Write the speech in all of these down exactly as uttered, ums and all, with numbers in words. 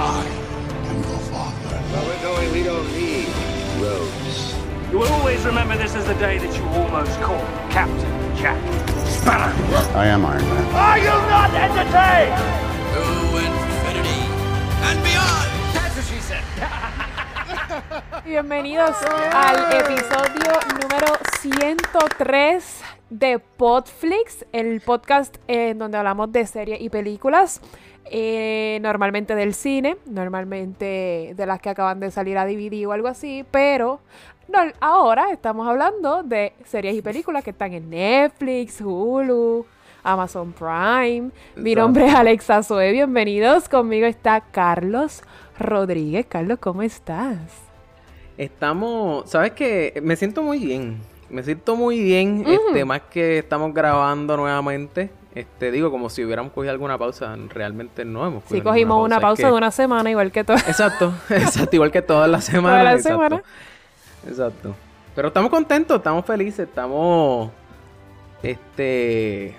I am your father. Where we're going, we don't need roads. You will always remember this as the day that you almost caught Captain Jack Sparrow. I am Iron Man. Are you not entertained? To infinity and beyond. That's what she said. Bienvenidos al episodio número ciento tres de Podflix, el podcast en donde hablamos de series y películas, eh, normalmente del cine, normalmente de las que acaban de salir a D V D o algo así, pero no, ahora estamos hablando de series y películas que están en Netflix, Hulu, Amazon Prime. Mi nombre es Alexa Zoe, bienvenidos. Conmigo está Carlos Rodríguez. Carlos, ¿cómo estás? Estamos, ¿sabes qué? Me siento muy bien, me siento muy bien, uh-huh. este, más que estamos grabando nuevamente, este, digo, como si hubiéramos cogido alguna pausa, realmente no hemos cogido. Sí, cogimos una pausa, una pausa es que... de una semana, igual que todas. Exacto, exacto, igual que todas las semanas. Toda la exacto. semana. Exacto. Pero estamos contentos, estamos felices, estamos, este,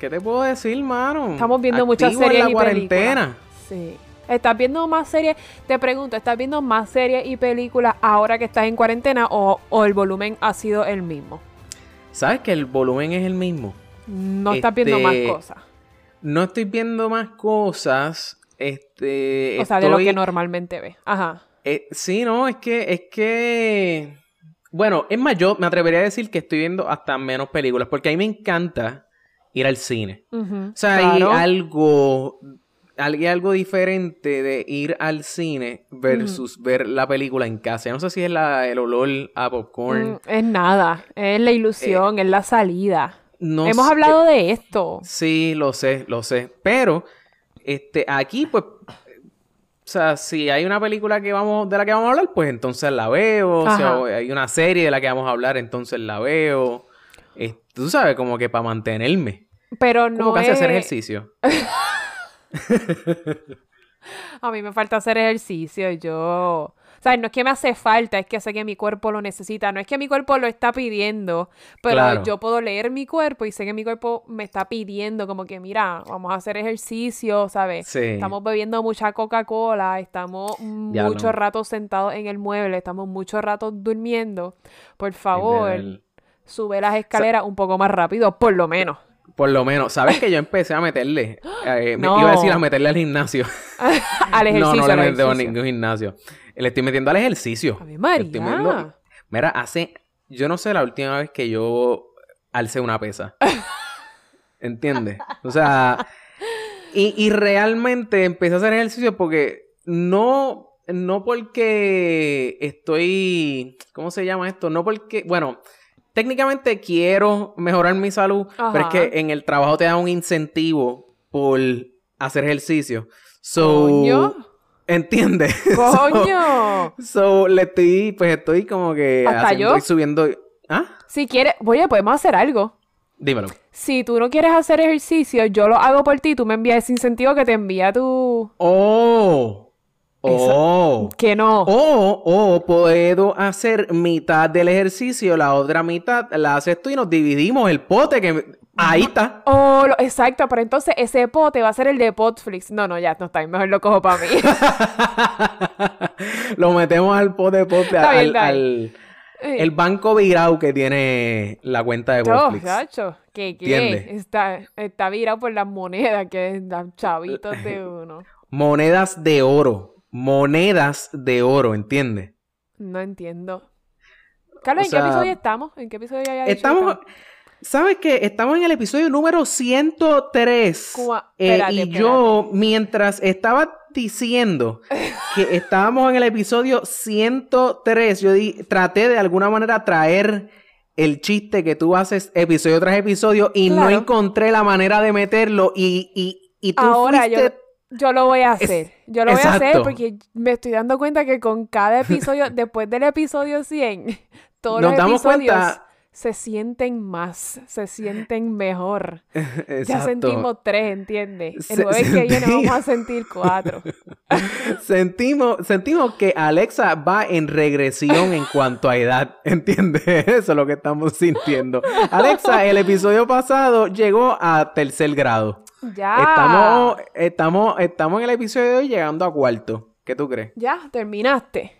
¿qué te puedo decir, mano? Estamos viendo activos muchas series en la y cuarentena. Películas. Sí. ¿Estás viendo más series? Te pregunto, ¿estás viendo más series y películas ahora que estás en cuarentena o, o el volumen ha sido el mismo? ¿Sabes que el volumen es el mismo? No estás este, viendo más cosas. No estoy viendo más cosas. Este, o sea, estoy... de lo que normalmente ves. Ajá. Eh, sí, no, es que, es que... Bueno, es más, yo me atrevería a decir que estoy viendo hasta menos películas porque a mí me encanta ir al cine. Uh-huh, o sea, claro. hay algo... Hay algo diferente de ir al cine versus mm. ver la película en casa. Yo no sé si es la, el olor a popcorn. Mm, es nada. Es la ilusión, eh, es la salida. No Hemos sé, hablado de esto. Sí, lo sé, lo sé. Pero este, aquí, pues, o sea, si hay una película que vamos, de la que vamos a hablar, pues entonces la veo. Ajá. O sea, hay una serie de la que vamos a hablar, entonces la veo. Eh, tú sabes, como que para mantenerme. Pero no como casi es... hacer ejercicio. A mí me falta hacer ejercicio, yo... O sea, no es que me hace falta, es que sé que mi cuerpo lo necesita. No es que mi cuerpo lo está pidiendo, pero claro. yo puedo leer mi cuerpo y sé que mi cuerpo me está pidiendo como que, mira, vamos a hacer ejercicio, ¿sabes? Sí. Estamos bebiendo mucha Coca-Cola, estamos ya mucho no. rato sentados en el mueble, estamos mucho rato durmiendo. Por favor, el... sube las escaleras o sea, un poco más rápido, por lo menos. Por lo menos, ¿sabes que yo empecé a meterle? Eh, no. me, iba a decir a meterle al gimnasio. Al ejercicio. No, no le meto a ningún gimnasio. Le estoy metiendo al ejercicio. A mi María. Metiendo... Mira, hace... Yo no sé la última vez que yo alcé una pesa. ¿Entiendes? O sea... Y, y realmente empecé a hacer ejercicio porque no... No porque estoy... ¿Cómo se llama esto? No porque... Bueno... Técnicamente quiero mejorar mi salud, ajá. pero es que en el trabajo te da un incentivo por hacer ejercicio. So, ¿Coño? ¿Entiendes? ¡Coño! So, so, le estoy, pues estoy como que ¿Hasta haciendo, yo? subiendo... ¿Ah? Si quieres, oye, podemos hacer algo. Dímelo. Si tú no quieres hacer ejercicio, yo lo hago por ti. Tú me envías ese incentivo que te envía tu... ¡Oh! Oh, Eso, que no. O, o puedo hacer mitad del ejercicio, la otra mitad la haces tú y nos dividimos el pote que ahí está. Oh, lo, exacto, pero entonces ese pote va a ser el de Podflix. No, no, ya no está, mejor lo cojo para mí. Lo metemos al pote pote al, bien, al el banco virado que tiene la cuenta de Podflix. Oh, ¿Qué qué? Está está virado por las monedas que dan chavitos de uno. Monedas de oro. Monedas de oro, ¿entiendes? No entiendo. Carlos, ¿en o sea, qué episodio estamos? ¿En qué episodio ya estamos? Estamos... ¿Sabes qué? Estamos en el episodio número ciento tres. Cua... Eh, espérate, y espérate. Yo, mientras estaba diciendo que estábamos en el episodio ciento tres, yo di... traté de alguna manera traer el chiste que tú haces episodio tras episodio y claro. no encontré la manera de meterlo y, y, y tú Ahora fuiste... Yo... Yo lo voy a hacer. Es, yo lo exacto. voy a hacer porque me estoy dando cuenta que con cada episodio, después del episodio cien, todos Nos los episodios cuenta... se sienten más, se sienten mejor. Exacto. Ya sentimos tres, ¿entiendes? El jueves se, que viene vamos a sentir cuatro. sentimos, sentimos que Alexa va en regresión en cuanto a edad, ¿entiendes? Eso es lo que estamos sintiendo. Alexa, el episodio pasado llegó a tercer grado. Ya. Estamos, estamos, estamos en el episodio de hoy llegando a cuarto. ¿Qué tú crees? Ya, terminaste.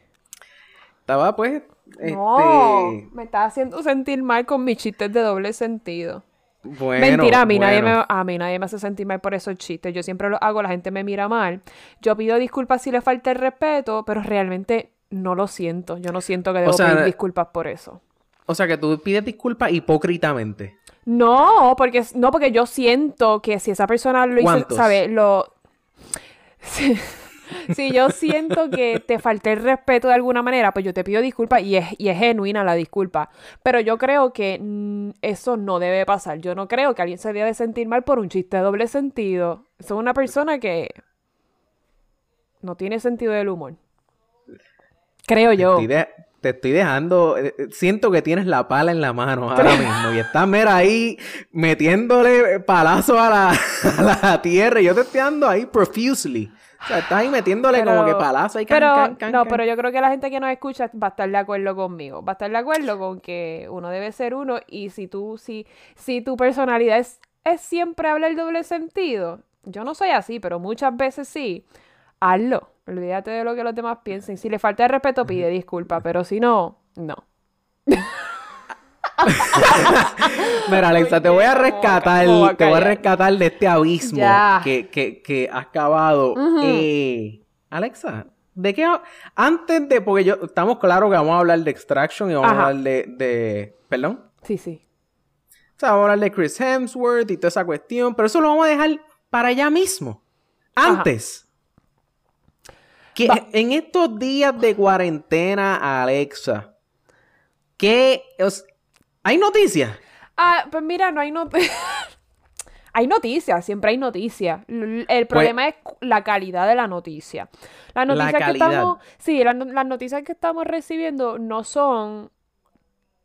Estaba pues... Este... No, me estaba haciendo sentir mal con mis chistes de doble sentido. Bueno, mentira, a mí, bueno. nadie me, a mí nadie me hace sentir mal por esos chistes. Yo siempre los hago, la gente me mira mal. Yo pido disculpas si les falta el respeto, pero realmente no lo siento. Yo no siento que debo o sea, pedir disculpas por eso. O sea, que tú pides disculpas hipócritamente. No, porque, no, porque yo siento que si esa persona lo hizo, ¿sabes? Lo... Sí. Si yo siento que te falté el respeto de alguna manera, pues yo te pido disculpas y es, y es genuina la disculpa. Pero yo creo que mm, eso no debe pasar. Yo no creo que alguien se debe sentir mal por un chiste de doble sentido. Soy una persona que no tiene sentido del humor. Creo yo. Te estoy, de- te estoy dejando... Eh, siento que tienes la pala en la mano ahora mismo. Y estás, mira, ahí metiéndole palazos a la, a la tierra. Yo te estoy dando ahí profusely. O sea, estás ahí metiéndole pero, como que palazo y can, pero, can, can, No, can. Pero yo creo que la gente que nos escucha va a estar de acuerdo conmigo. Va a estar de acuerdo con que uno debe ser uno. Y si tú, si, si tu personalidad es, es siempre hablar doble sentido, yo no soy así, pero muchas veces sí, hazlo. Olvídate de lo que los demás piensen. Si le falta el respeto, pide disculpa. Pero si no, no. Mira, Alexa, te voy a rescatar, a te voy a rescatar de este abismo que, que, que has cavado. Uh-huh. eh, Alexa, ¿de qué? Ha... Antes de, porque yo estamos claros que vamos a hablar de Extraction y vamos Ajá. a hablar de, de, perdón. Sí, sí. O sea, vamos a hablar de Chris Hemsworth y toda esa cuestión, pero eso lo vamos a dejar para allá mismo. Antes. Ajá. Que Va. En estos días de cuarentena, Alexa, ¿qué? Os... ¿Hay noticias? Ah, pues mira, no hay noticias. Hay noticias, siempre hay noticias. El problema pues, es la calidad de la noticia. Las noticias la que calidad. estamos, sí, las, las noticias que estamos recibiendo no son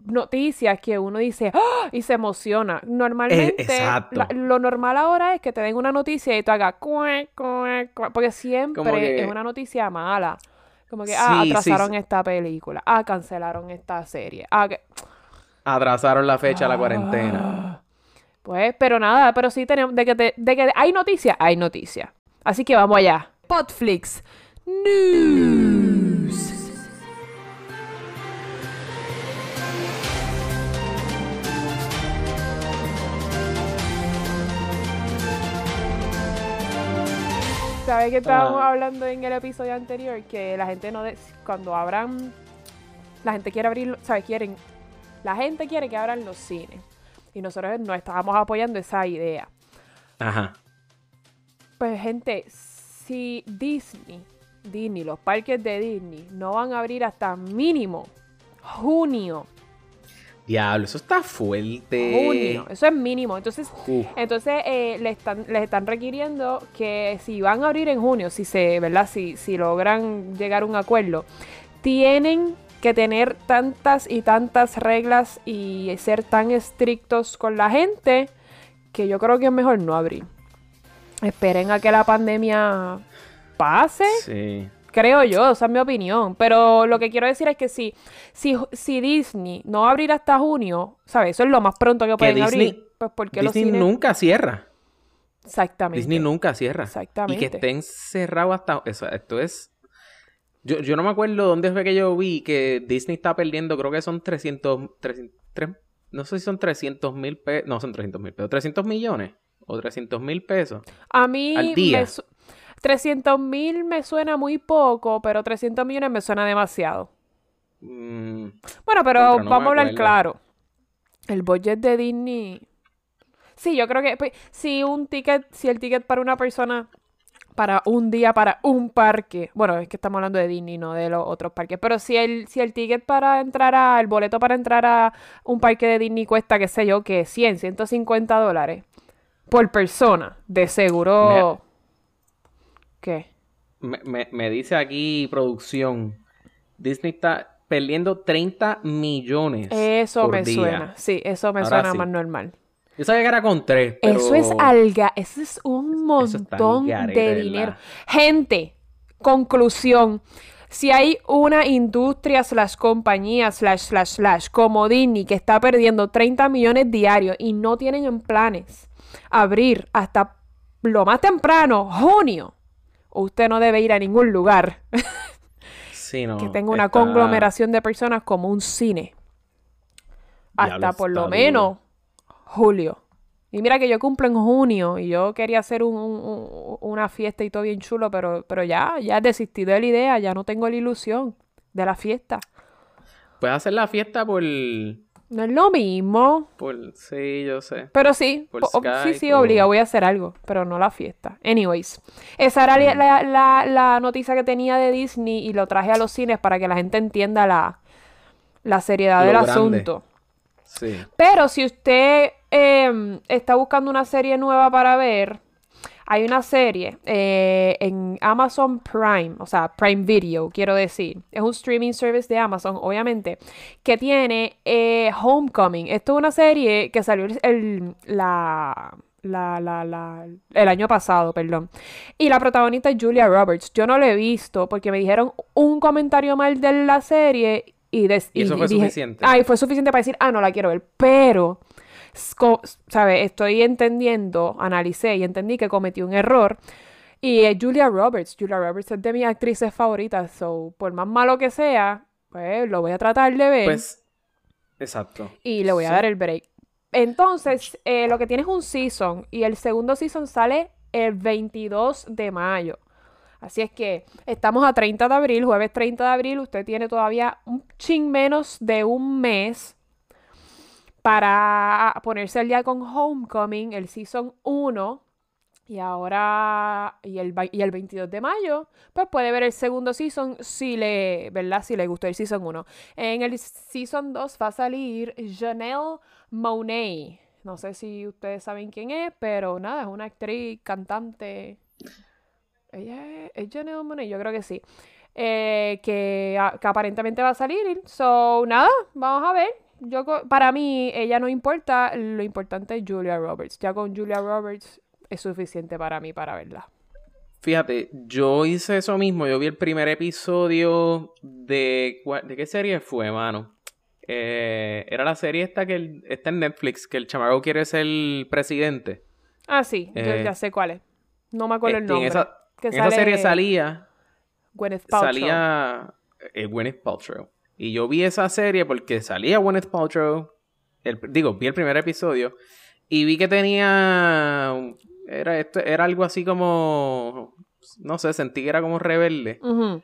noticias que uno dice ¡oh! y se emociona. Normalmente, eh, la, lo normal ahora es que te den una noticia y tú hagas cuac, cuac, cuac, porque siempre que... es una noticia mala. Como que sí, ah, atrasaron sí, sí. esta película, ah, cancelaron esta serie, ah, que... atrasaron la fecha de ah, la cuarentena. Pues, pero nada, pero sí tenemos... De que, te, de que hay noticias, hay noticias. Así que vamos allá. Podflix News. ¿Sabes que estábamos ah. hablando en el episodio anterior? Que la gente no... De, cuando abran... La gente quiere abrir... ¿Sabes? Quieren... La gente quiere que abran los cines. Y nosotros no estábamos apoyando esa idea. Ajá. Pues, gente, si Disney, Disney, los parques de Disney, no van a abrir hasta mínimo junio. Diablo, eso está fuerte. Junio, eso es mínimo. Entonces, uh. entonces eh, les están, les están requiriendo que si van a abrir en junio, si se, ¿verdad? Si, si logran llegar a un acuerdo, tienen... que tener tantas y tantas reglas y ser tan estrictos con la gente que yo creo que es mejor no abrir. Esperen a que la pandemia pase. Sí. Creo yo, esa es mi opinión. Pero lo que quiero decir es que si, si, si Disney no va a abrir hasta junio, ¿sabes? Eso es lo más pronto que pueden que Disney, abrir. Pues porque Disney los cines... nunca cierra. Exactamente. Disney nunca cierra. Exactamente. Y que estén cerrados hasta... Eso, esto es... Yo, yo no me acuerdo dónde fue que yo vi que Disney está perdiendo, creo que son trescientos, trescientos tres, no sé si son trescientos mil pesos, no son trescientos mil pesos, trescientos millones o trescientos mil pesos. A mí, al día. Su- trescientos mil me suena muy poco, pero trescientos millones me suena demasiado. Mm, bueno, pero no vamos a hablar claro. El budget de Disney. Sí, yo creo que pues, si un ticket, si el ticket para una persona. Para un día, para un parque. Bueno, es que estamos hablando de Disney, no de los otros parques. Pero si el, si el ticket para entrar a... El boleto para entrar a un parque de Disney cuesta, qué sé yo, que cien, ciento cincuenta dólares por persona. De seguro... Me, ¿Qué? Me, me, me dice aquí producción. Disney está perdiendo treinta millones Eso por me día. Suena. Sí, eso me Ahora suena sí. más normal. Yo sabía que era con tres, pero... Eso es alga. Eso es un montón de dinero. La... Gente, Conclusión. Si hay una industria slash compañía slash slash slash como Disney que está perdiendo treinta millones diarios y no tienen en planes abrir hasta lo más temprano, junio, usted no debe ir a ningún lugar sí, no, que tenga una está... conglomeración de personas como un cine. Hasta por lo menos julio. Y mira que yo cumplo en junio y yo quería hacer un, un, una fiesta y todo bien chulo, pero, pero ya, ya desistí de la idea, ya no tengo la ilusión de la fiesta. Puedes hacer la fiesta por... No es lo mismo. Por... Sí, yo sé. Pero sí, por Skype, sí, sí, o... obliga, voy a hacer algo, pero no la fiesta. Anyways, esa era mm. la, la, la noticia que tenía de Disney y lo traje a los cines para que la gente entienda la, la seriedad lo del grande. asunto. Sí. Pero si usted eh, está buscando una serie nueva para ver, hay una serie eh, en Amazon Prime, o sea, Prime Video, quiero decir. Es un streaming service de Amazon, obviamente, que tiene eh, Homecoming. Esto es una serie que salió el, la, la, la, la, el año pasado, perdón. Y la protagonista es Julia Roberts. Yo no la he visto porque me dijeron un comentario mal de la serie. Y, de, y, y eso fue dije, suficiente. Ay, fue suficiente para decir, ah, no la quiero ver. Pero, ¿sabes? Estoy entendiendo, analicé y entendí que cometí un error. Y es Julia Roberts. Julia Roberts es de mis actrices favoritas. So, por más malo que sea, pues lo voy a tratar de ver. Pues, exacto. Y le voy sí. a dar el break. Entonces, eh, lo que tiene es un season. Y el segundo season sale el veintidós de mayo. Así es que estamos a treinta de abril, jueves treinta de abril. Usted tiene todavía un chin menos de un mes para ponerse al día con Homecoming, el Season uno. Y ahora, y el, y el veintidós de mayo, pues puede ver el segundo Season si le, ¿verdad? Si le gustó el Season uno. En el Season dos va a salir Janelle Monáe. No sé si ustedes saben quién es, pero nada, es una actriz, cantante... Ella es Janelle Monáe, yo creo que sí. Eh, que, a, que aparentemente va a salir. So, nada, vamos a ver. Yo, para mí, ella no importa. Lo importante es Julia Roberts. Ya con Julia Roberts es suficiente para mí para verla. Fíjate, yo hice eso mismo. Yo vi el primer episodio de... ¿De qué serie fue, mano? Eh, era la serie esta que el, está en Netflix, que el chamaco quiere ser el presidente. Ah, sí. Eh, yo ya sé cuál es. No me acuerdo este, el nombre. Esa... Que en sale... esa serie salía Gwyneth Paltrow. Salía eh, Gwyneth Paltrow. Y yo vi esa serie porque salía Gwyneth Paltrow. El, digo, vi el primer episodio. Y vi que tenía... Era, esto, era algo así como... No sé, sentí que era como rebelde. Uh-huh.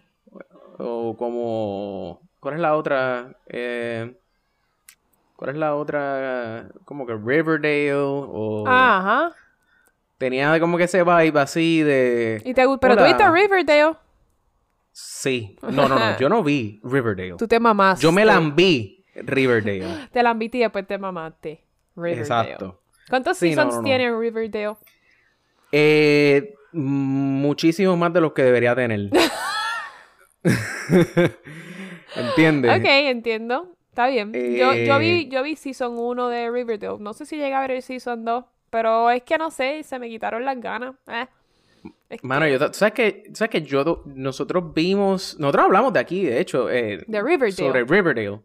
O, o como... ¿Cuál es la otra? Eh, ¿Cuál es la otra? Como que Riverdale o... Ajá. Uh-huh. Tenía como que ese vibe así de... ¿Y te, ¿Pero tú viste Riverdale? Sí. No, no, no. Yo no vi Riverdale. Tú te mamaste. Yo me lambí Riverdale. Te lambiste y después te mamaste Riverdale. Exacto. ¿Cuántos sí, seasons no, no, no. tiene Riverdale? Eh, muchísimos más de los que debería tener. ¿Entiendes? Ok, entiendo. Está bien. Eh... Yo, yo, vi, yo vi Season uno de Riverdale. No sé si llegué a ver el Season dos. Pero es que no sé, se me quitaron las ganas. Eh. Es Mano, que... yo, ¿tú sabes que, ¿sabes que yo, nosotros vimos... Nosotros hablamos de aquí, de hecho. Eh, de Riverdale. Sobre Riverdale.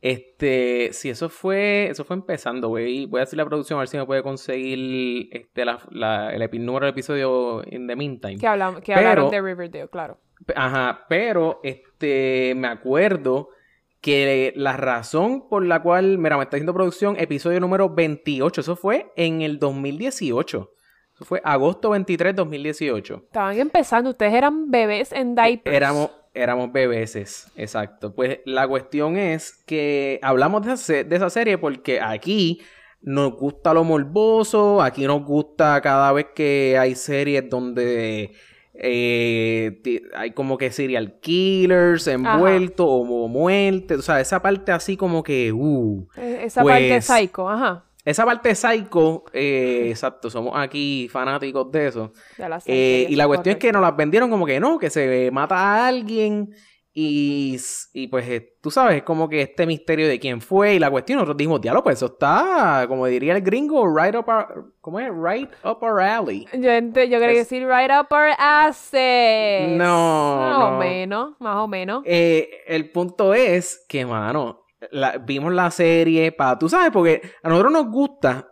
Este, sí, eso fue eso fue empezando, güey. Voy a hacer la producción, a ver si me puede conseguir este, la, la, el epi, número del episodio in the meantime. Que, hablamos, que pero, hablaron de Riverdale, claro. Ajá, pero este, me acuerdo... que la razón por la cual, mira, me está haciendo producción, episodio número veintiocho, eso fue en el dos mil dieciocho. Eso fue agosto veintitrés, dos mil dieciocho. Estaban empezando, ustedes eran bebés en diapers. Éramos, éramos bebeses, exacto. Pues la cuestión es que hablamos de esa, de esa serie porque aquí nos gusta lo morboso, aquí nos gusta cada vez que hay series donde... Eh, t- hay como que serial killers envueltos o muertes, o sea, esa parte así como que uh, esa pues, parte psycho, ajá. Esa parte psycho, eh, exacto, somos aquí fanáticos de eso. De la eh, y la cuestión correcto. Es que nos las vendieron como que no, que se mata a alguien Y, y pues tú sabes, es como que este misterio de quién fue y la cuestión, nosotros dijimos, diablo, pues eso está, como diría el gringo, right up our, ¿cómo es? Right up our alley. Yo, yo quería es, decir right up our asses. No, más no. o menos, más o menos. Eh, el punto es que, mano, la, vimos la serie para, tú sabes, porque a nosotros nos gusta...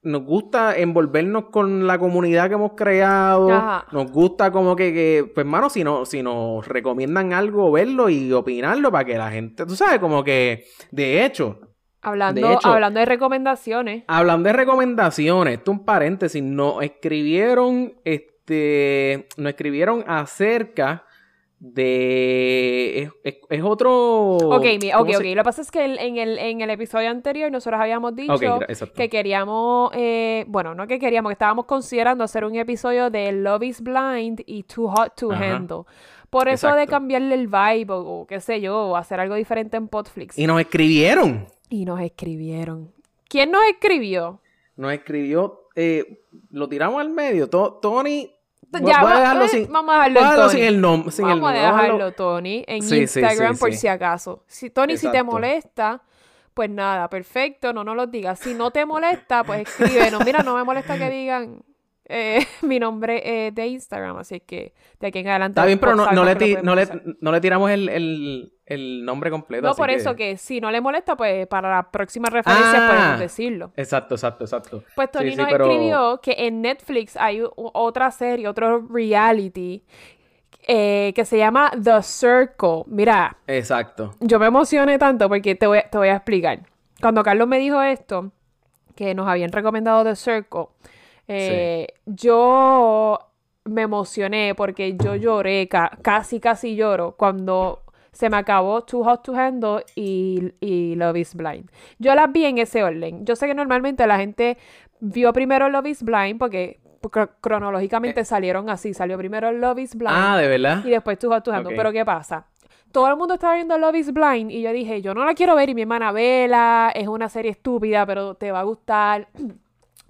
Nos gusta envolvernos con la comunidad que hemos creado. Ajá. Nos gusta como que, que pues, hermano, si, no, si nos recomiendan algo, verlo y opinarlo para que la gente, tú sabes, como que, de hecho... Hablando de, hecho, hablando de recomendaciones. Hablando de recomendaciones, esto es un paréntesis, nos escribieron, este, nos escribieron acerca... de... Es, es, es otro... Ok, mira, ok, se... ok. Lo que pasa es que en, en, el, en el episodio anterior nosotros habíamos dicho okay, que queríamos... Eh, bueno, no que queríamos, que estábamos considerando hacer un episodio de Love is Blind y Too Hot to Ajá. Handle. Por eso exacto. de cambiarle el vibe o, o qué sé yo, o hacer algo diferente en Podflix. Y nos escribieron. Y nos escribieron. ¿Quién nos escribió? Nos escribió... Eh, lo tiramos al medio. To- Tony... Ya, voy a dejarlo sin, vamos a dejarlo, dejarlo sin el nombre. Vamos a dejarlo, Tony, en sí, Instagram sí, sí, por sí. si acaso. Si Tony, exacto. si te molesta, pues nada, perfecto, no nos lo digas. Si no te molesta, pues escríbenos. Mira, no me molesta que digan eh, mi nombre eh, de Instagram, así que de aquí en adelante. Está bien, pero no, no, le ti, no, le, no le tiramos el, el, el nombre completo. No, por que... eso que si no le molesta, pues para la próxima referencia ah, podemos decirlo. Exacto, exacto, exacto. Pues Tony sí, nos sí, pero... escribió que en Netflix hay u- otra serie, otro reality eh, que se llama The Circle. Mira. Exacto. Yo me emocioné tanto porque te voy, te voy a explicar. Cuando Carlos me dijo esto, que nos habían recomendado The Circle, eh, sí. yo me emocioné porque yo lloré, ca- casi, casi lloro cuando... Se me acabó Too Hot to Handle y, y Love is Blind. Yo las vi en ese orden. Yo sé que normalmente la gente vio primero Love is Blind porque cr- cronológicamente eh. salieron así. Salió primero Love is Blind. Ah, ¿de verdad? Y después Too Hot to Handle. Okay. Pero ¿qué pasa? Todo el mundo estaba viendo Love is Blind y yo dije, yo no la quiero ver. Y mi hermana, vela, es una serie estúpida, pero te va a gustar.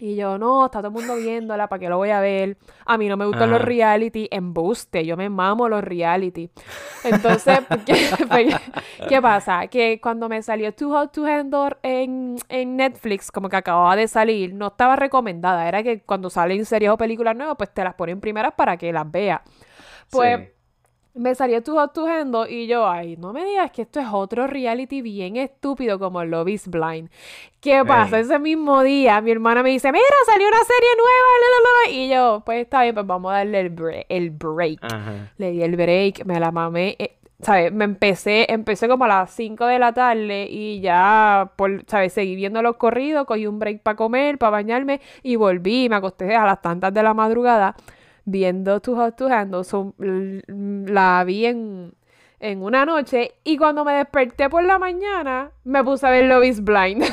Y yo, no, está todo el mundo viéndola, ¿para qué lo voy a ver? A mí no me gustan ah. los reality, embuste, yo me mamo los reality. Entonces, ¿qué, ¿qué pasa? Que cuando me salió Too Hot to Handle en, en Netflix, como que acababa de salir, no estaba recomendada. Era que cuando salen series o películas nuevas, pues te las ponen primeras para que las veas. Pues... Sí. Me salió Too Hot to Handle y yo, ay, no me digas que esto es otro reality bien estúpido como Love is Blind. ¿Qué pasa? Hey. Ese mismo día mi hermana me dice, mira, salió una serie nueva, la, la, la. Y yo, pues está bien, pues vamos a darle el, bre- el break. Ajá. Le di el break, me la mamé. Eh, ¿Sabes? Me empecé, empecé como a las cinco de la tarde y ya, por, ¿sabes? Seguí viendo los corridos, cogí un break para comer, para bañarme y volví, me acosté a las tantas de la madrugada. Viendo Too Hot to Handle, so, la vi en, en una noche y cuando me desperté por la mañana me puse a ver Love is Blind.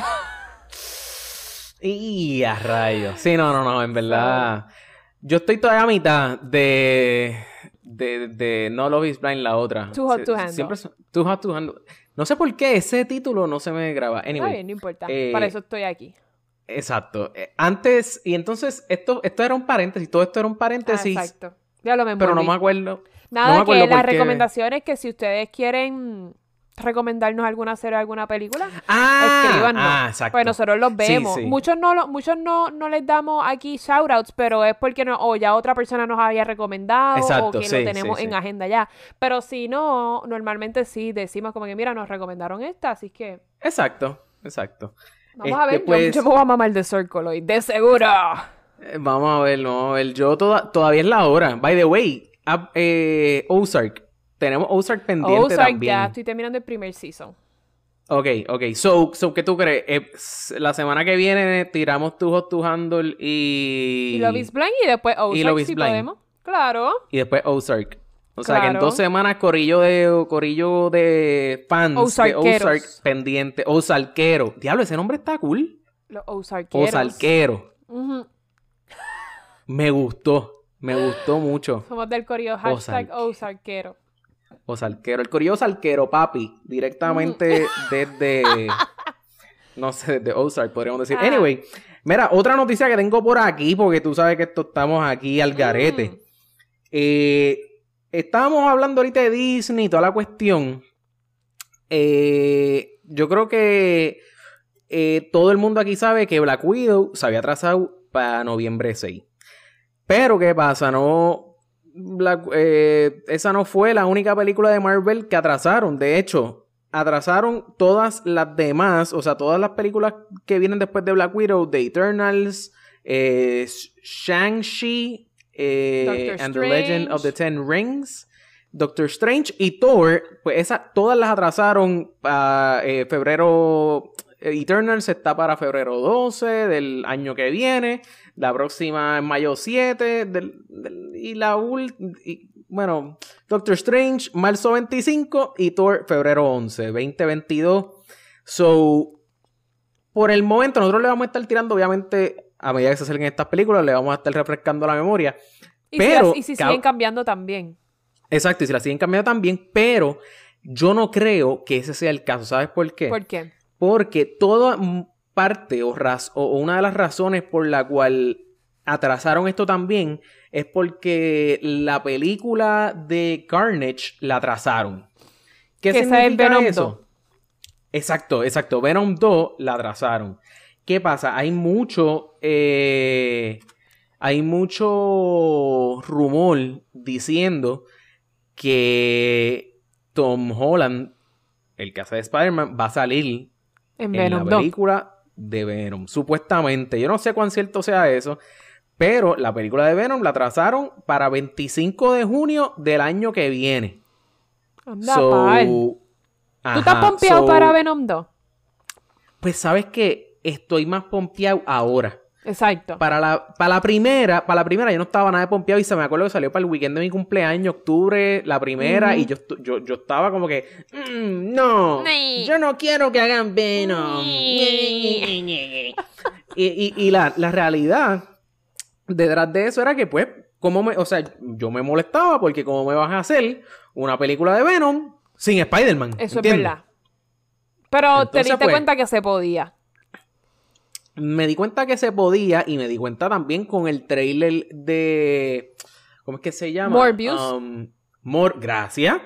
¡Y a rayos! Sí, no, no, no, en verdad. Yo estoy todavía a mitad de, de, de no Love is Blind, la otra. Too Hot to Handle. Siempre son, Too Hot to Handle. No sé por qué ese título no se me graba. Anyway, está bien, no importa. Eh, Para eso estoy aquí. Exacto. Antes, y entonces, esto, esto era un paréntesis, todo esto era un paréntesis. Ah, exacto. Ya lo me Pero no me acuerdo. Nada, no me acuerdo que las porque... recomendaciones que si ustedes quieren recomendarnos alguna serie o alguna película, ah, escríbanos. Ah, exacto. Pues nosotros los vemos. Sí, sí. Muchos no lo, muchos no, no les damos aquí shoutouts, pero es porque no, o ya otra persona nos había recomendado, exacto, o que sí, lo tenemos sí, en sí. agenda ya. Pero si no, normalmente sí decimos como que, mira, nos recomendaron esta, así que... Exacto, exacto. Vamos este, a ver, pues, yo, yo me voy a mamar de Circle hoy, de seguro. Eh, vamos a ver, vamos a ver. Yo toda, todavía es la hora. By the way, ab, eh, Ozark. Tenemos Ozark pendiente Ozark, también. Ozark, ya estoy terminando el primer season. Ok, ok. So, so ¿qué tú crees? Eh, la semana que viene tiramos Too Hot to Handle y... Y Love is Blind y después Ozark, y si Blind. podemos. Claro. Y después Ozark. O claro. sea, que en dos semanas corillo de corillo de fans Ozarkeros. De Ozark pendiente. Ozarkero. Diablo, ese nombre está cool. Los Ozarkeros. Ozarkero. Uh-huh. Me gustó. Me gustó mucho. Somos del corillo. Hashtag Ozarkero. Ozarkero. El corillo Ozarkero, papi. Directamente uh-huh. desde... no sé, desde Ozark, podríamos decir. Ah. Anyway. Mira, otra noticia que tengo por aquí, porque tú sabes que esto, estamos aquí al garete. Mm. Eh... estábamos hablando ahorita de Disney y toda la cuestión. Eh, yo creo que eh, todo el mundo aquí sabe que Black Widow se había atrasado para noviembre seis. Pero, ¿qué pasa? No, Black, eh, esa no fue la única película de Marvel que atrasaron. De hecho, atrasaron todas las demás. O sea, todas las películas que vienen después de Black Widow, The Eternals, eh, Shang-Chi, eh, and The Legend of the Ten Rings, Doctor Strange y Thor. Pues esas todas las atrasaron para eh, febrero. Eternals está para febrero doce del año que viene, la próxima en mayo siete del, del, y la última, bueno, Doctor Strange marzo veinticinco y Thor febrero once, veinte veintidós. So, por el momento nosotros le vamos a estar tirando, obviamente, a medida que se acerquen estas películas, le vamos a estar refrescando la memoria. Y pero, si, las, y si siguen cambiando también. Exacto, y si la siguen cambiando también, pero yo no creo que ese sea el caso. ¿Sabes por qué? ¿Por qué? Porque toda parte o, raz- o una de las razones por la cual atrasaron esto también es porque la película de Carnage la atrasaron. ¿Qué que significa Venom eso? dos. Exacto, exacto. Venom dos la atrasaron. ¿Qué pasa? Hay mucho, eh, hay mucho rumor diciendo que Tom Holland, el que hace de Spider-Man, va a salir en, en la película de Venom, supuestamente. Yo no sé cuán cierto sea eso, pero la película de Venom la trazaron para veinticinco de junio del año que viene. Anda, so, pal. ¿Tú ajá, estás pompeado so, para Venom dos? Pues sabes que estoy más pompeado ahora. Exacto. Para la, para la primera, para la primera yo no estaba nada de pompeado y se me acuerdo que salió para el weekend de mi cumpleaños, octubre, la primera, mm-hmm. y yo, yo, yo estaba como que, mm, no, nee. yo no quiero que hagan Venom. Nee. Nee. y y, y la, la realidad detrás de eso era que, pues, como me, o sea, yo me molestaba porque cómo me vas a hacer una película de Venom sin Spider-Man. Eso ¿entiendes? Es verdad. Pero entonces, te diste pues, cuenta que se podía. Me di cuenta que se podía y me di cuenta también con el trailer de... ¿Cómo es que se llama? Morbius. Um, Mor- Gracias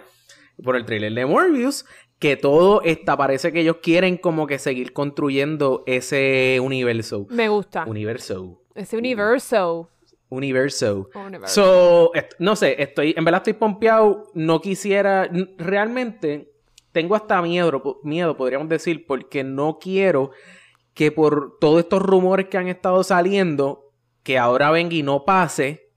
por el trailer de Morbius. Que todo está... Parece que ellos quieren como que seguir construyendo ese universo. Me gusta. Universo. Ese universo. Universo. Universo. So, est- no sé, estoy... En verdad estoy pompeado. No quisiera... Realmente tengo hasta miedo, miedo podríamos decir, porque no quiero... que por todos estos rumores que han estado saliendo, que ahora venga y no pase,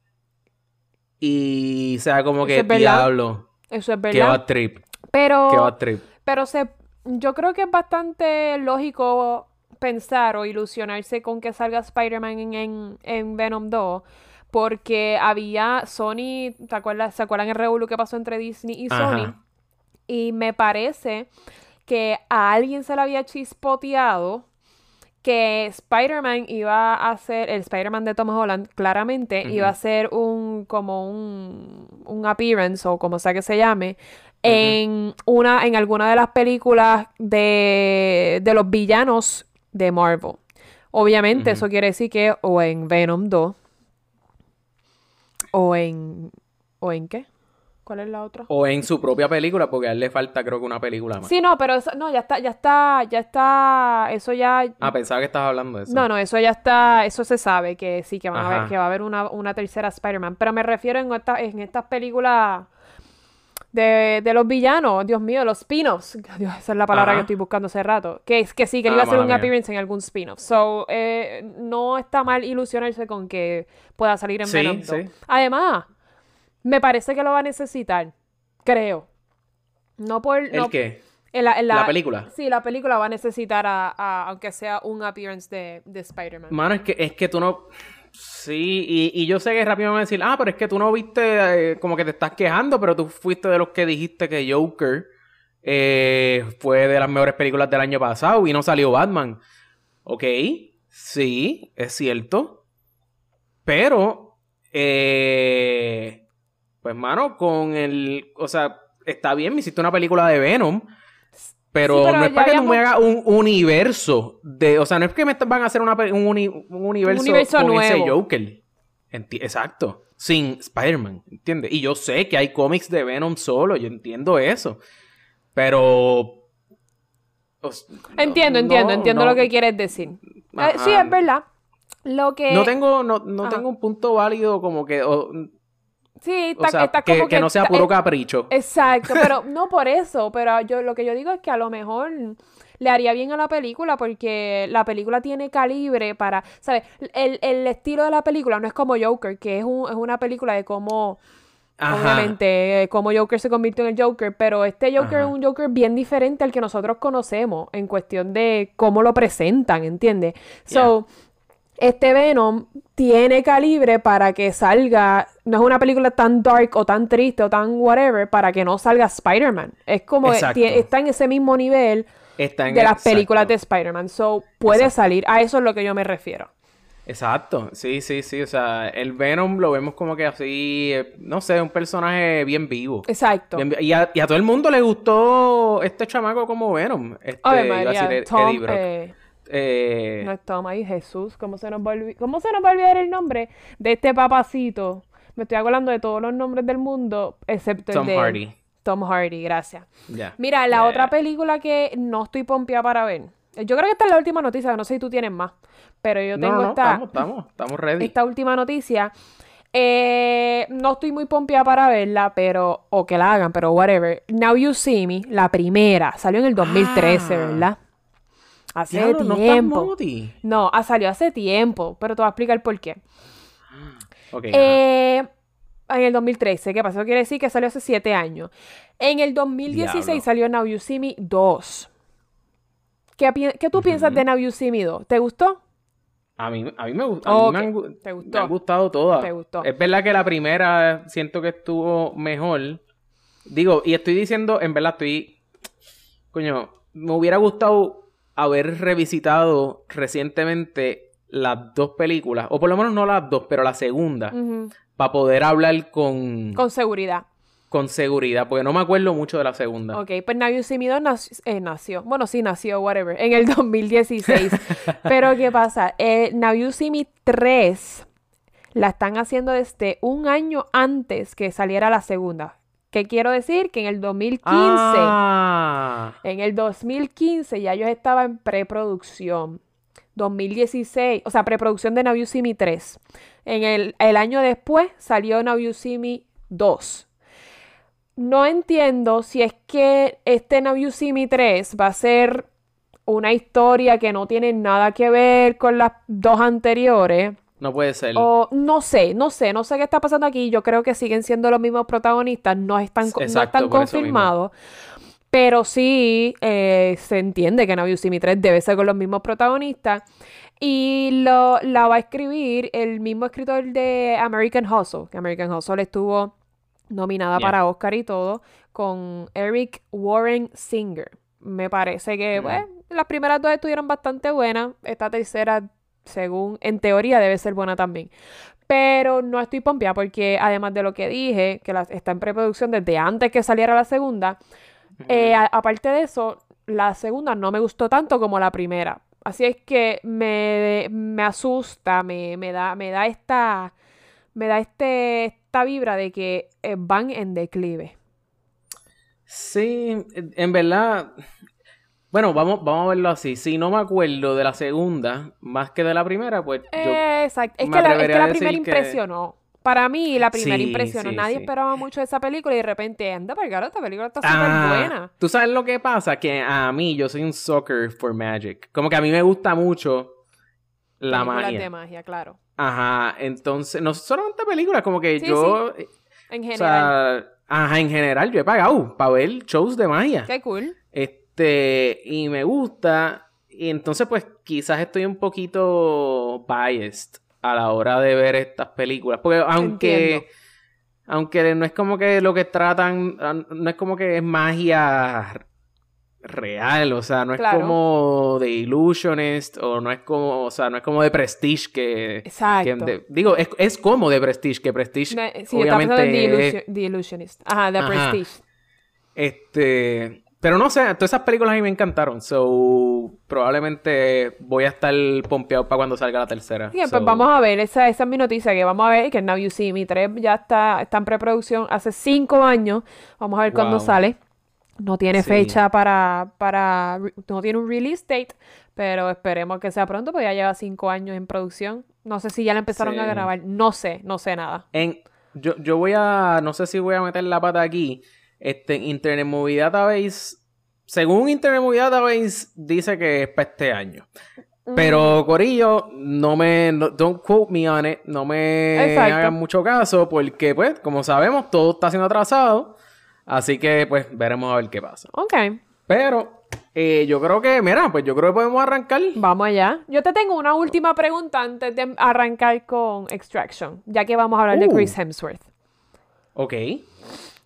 y sea como que diablo. Eso es verdad. Que va trip. Pero, que va trip. Pero se, yo creo que es bastante lógico pensar o ilusionarse con que salga Spider-Man en, en, en Venom dos, porque había Sony, ¿te acuerdas? ¿Se acuerdan el revolú que pasó entre Disney y Sony? Ajá. Y me parece que a alguien se le había chispoteado que Spider-Man iba a ser, el Spider-Man de Tom Holland, claramente, uh-huh. iba a ser un, como un, un appearance, o como sea que se llame, uh-huh. en una, en alguna de las películas de, de los villanos de Marvel. Obviamente, uh-huh. eso quiere decir que o en Venom dos, o en, ¿o en qué? ¿Cuál es la otra? O en su propia película, porque a él le falta creo que una película más. Sí, no, pero eso, no, ya está, ya está, ya está, eso ya... Ah, pensaba que estabas hablando de eso. No, no, eso ya está, eso se sabe que sí, que, van a ver, que va a haber una, una tercera Spider-Man, pero me refiero en, esta, en estas películas de, de los villanos, Dios mío, los spin-offs, Dios, esa es la palabra Ajá. que estoy buscando hace rato, que es que sí, que ah, iba a hacer un mía. appearance en algún spin-off, so, eh, no está mal ilusionarse con que pueda salir en sí, Venom dos. Sí. Además... Me parece que lo va a necesitar, creo. No por... ¿El no, qué? En la, en la, ¿La película? Sí, la película va a necesitar a, a aunque sea un appearance de, de Spider-Man. Mano, es que, es que tú no... Sí, y, y yo sé que rápido me van a decir, ah, pero es que tú no viste, eh, como que te estás quejando, pero tú fuiste de los que dijiste que Joker eh, fue de las mejores películas del año pasado y no salió Batman. Ok, sí, es cierto. Pero... Eh... Pues, mano, con el... O sea, está bien, me hiciste una película de Venom, pero, sí, pero no es para que habíamos... tú me hagas un universo de... O sea, no es que me van a hacer una, un, uni, un universo, un universo con nuevo. Ese Joker. Enti- Exacto. sin Spider-Man, ¿entiendes? Y yo sé que hay cómics de Venom solo, yo entiendo eso, pero... Os, entiendo, no, entiendo, no, entiendo no. lo que quieres decir. Ajá. Sí, es verdad. Lo que... No tengo, no, no tengo un punto válido como que... O, sí, está, o sea, está que, como que... que no sea puro capricho. Exacto, pero no por eso, pero yo lo que yo digo es que a lo mejor le haría bien a la película porque la película tiene calibre para... ¿Sabes? El, el estilo de la película no es como Joker, que es, un, es una película de cómo... Ajá. Obviamente, eh, como Joker se convirtió en el Joker, pero este Joker Ajá. es un Joker bien diferente al que nosotros conocemos en cuestión de cómo lo presentan, ¿entiendes? Yeah. So, este Venom tiene calibre para que salga, no es una película tan dark o tan triste o tan whatever, para que no salga Spider-Man. Es como, t- está en ese mismo nivel está en de el, las películas exacto. de Spider-Man, so puede exacto. salir, a eso es lo que yo me refiero. Exacto, sí, sí, sí, o sea, el Venom lo vemos como que así, eh, no sé, un personaje bien vivo. Exacto. Bien, y, a, y a todo el mundo le gustó este chamaco como Venom. Este, Ay, María, iba a decir, Tom, Eddie Brock. Eh, eh, no es Tom, ahí Jesús, ¿cómo se, nos va olvid- ¿cómo se nos va a olvidar el nombre de este papacito? Me estoy acordando de todos los nombres del mundo, excepto Tom el de... Tom Hardy. Tom Hardy, gracias. Yeah. Mira, la yeah. otra película que no estoy pompeada para ver... Yo creo que esta es la última noticia, no sé si tú tienes más, pero yo tengo no, no, esta... Estamos, estamos, estamos ready. Esta última noticia, eh, no estoy muy pompeada para verla, pero... O que la hagan, pero whatever. Now You See Me, la primera, salió en el dos mil trece, ah, ¿verdad? Hace claro, tiempo. No, no, salió hace tiempo, pero te voy a explicar por qué. Okay, eh... Ajá. En el dos mil trece, ¿qué pasó? Eso quiere decir que salió hace siete años. En el dos mil dieciséis Diablo. Salió Now You See Me dos. ¿Qué, pi- ¿Qué tú uh-huh. piensas de Now You See Me dos? ¿Te gustó? A mí, a mí me, gu- a okay. mí me, han, ¿Te gustó? me han gustado todas. ¿Te gustó? Es verdad que la primera siento que estuvo mejor. Digo, y estoy diciendo, en verdad estoy... Coño, me hubiera gustado haber revisitado recientemente las dos películas. O por lo menos no las dos, pero la segunda. Uh-huh. Para poder hablar con... Con seguridad. Con seguridad, porque no me acuerdo mucho de la segunda. Ok, pues Now You See Me dos nació, eh, nació, bueno, sí nació, whatever, en el dos mil dieciséis. Pero, ¿qué pasa? Eh, Now You See Me tres la están haciendo desde un año antes que saliera la segunda. ¿Qué quiero decir? Que en el dos mil quince, ah. en el dos mil quince ya yo estaba en preproducción. dos mil dieciséis, o sea, preproducción de Now You See Me tres. En el, el año después salió Now You See Me dos. No entiendo si es que este Now You See Me tres va a ser una historia que no tiene nada que ver con las dos anteriores. No puede ser. O no sé, no sé, no sé qué está pasando aquí. Yo creo que siguen siendo los mismos protagonistas, no están, Exacto, no están confirmados. Pero sí eh, se entiende que Now You See Me tres debe ser con los mismos protagonistas. Y lo, la va a escribir el mismo escritor de American Hustle. Que American Hustle estuvo... nominada yeah. para Oscar y todo, con Eric Warren Singer. Me parece que, mm. pues, las primeras dos estuvieron bastante buenas. Esta tercera, según, en teoría, debe ser buena también. Pero no estoy pompeada porque, además de lo que dije, que la, está en preproducción desde antes que saliera la segunda, mm. eh, a, aparte de eso, la segunda no me gustó tanto como la primera. Así es que me, me asusta, me, me da, me da esta... me da este, esta vibra de que van en declive. Sí, en verdad... Bueno, vamos, vamos a verlo así. Si no me acuerdo de la segunda, más que de la primera, pues yo Exacto. Es, me que la, es que la primera impresionó. Que... Para mí, la primera sí, impresionó. Sí, Nadie sí. esperaba mucho de esa película y de repente, anda, pero esta película está súper ah, buena. ¿Tú sabes lo que pasa? Que a mí, yo soy un sucker for magic. Como que a mí me gusta mucho la películas magia. de magia, claro. Ajá, entonces, no solamente películas, como que sí, yo... Sí. En general. O sea, ajá, en general, yo he pagado para ver shows de magia. Qué cool. Este, y me gusta, y entonces pues quizás estoy un poquito biased a la hora de ver estas películas, porque aunque... Entiendo. Aunque no es como que lo que tratan, no es como que es magia... real, o sea, no es claro. como The Illusionist, o no es como, o sea, no es como The Prestige que... Exacto. Que de, digo, es, es como The Prestige, que Prestige no, sí, obviamente... Sí, The Illusionist. Ajá, The Ajá. Prestige. Este, Pero no sé, todas esas películas a mí me encantaron. So, probablemente voy a estar pompeado para cuando salga la tercera. Bien, so, pues vamos a ver. Esa, esa es mi noticia, que vamos a ver que Now You See Me tres ya está, está en preproducción hace cinco años. Vamos a ver wow. cuándo sale. No tiene sí. fecha para, para... No tiene un release date, pero esperemos que sea pronto, porque ya lleva cinco años en producción. No sé si ya la empezaron sí. a grabar. No sé, no sé nada. En, yo, yo voy a... No sé si voy a meter la pata aquí. Este, Internet Movie Database, según Internet Movie Database, dice que es para este año. Mm. Pero, corillo, no me... No, don't quote me on it. No me Exacto. hagan mucho caso porque, pues, como sabemos, todo está siendo atrasado. Así que, pues, veremos a ver qué pasa. Ok. Pero, eh, yo creo que... Mira, pues yo creo que podemos arrancar. Vamos allá. Yo te tengo una última pregunta antes de arrancar con Extraction, ya que vamos a hablar uh. de Chris Hemsworth. Ok.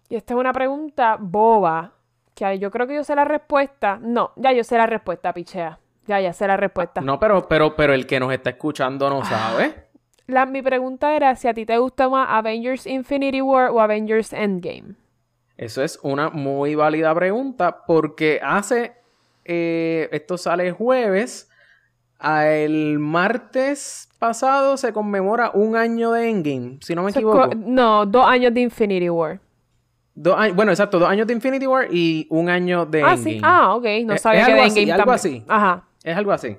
Y esta es una pregunta boba, que yo creo que yo sé la respuesta. No, ya yo sé la respuesta, pichea. Ya, ya sé la respuesta. No, pero pero, pero el que nos está escuchando no sabe. La, mi pregunta era si a ti te gusta más Avengers Infinity War o Avengers Endgame. Eso es una muy válida pregunta, porque hace... Eh, esto sale jueves. El martes pasado se conmemora un año de Endgame, si no me equivoco. No, dos años de Infinity War. Dos años, bueno, exacto, dos años de Infinity War y un año de ah, Endgame. Sí. Ah, ok, no sabía es, es que de Endgame también. Algo así. Ajá. Es algo así.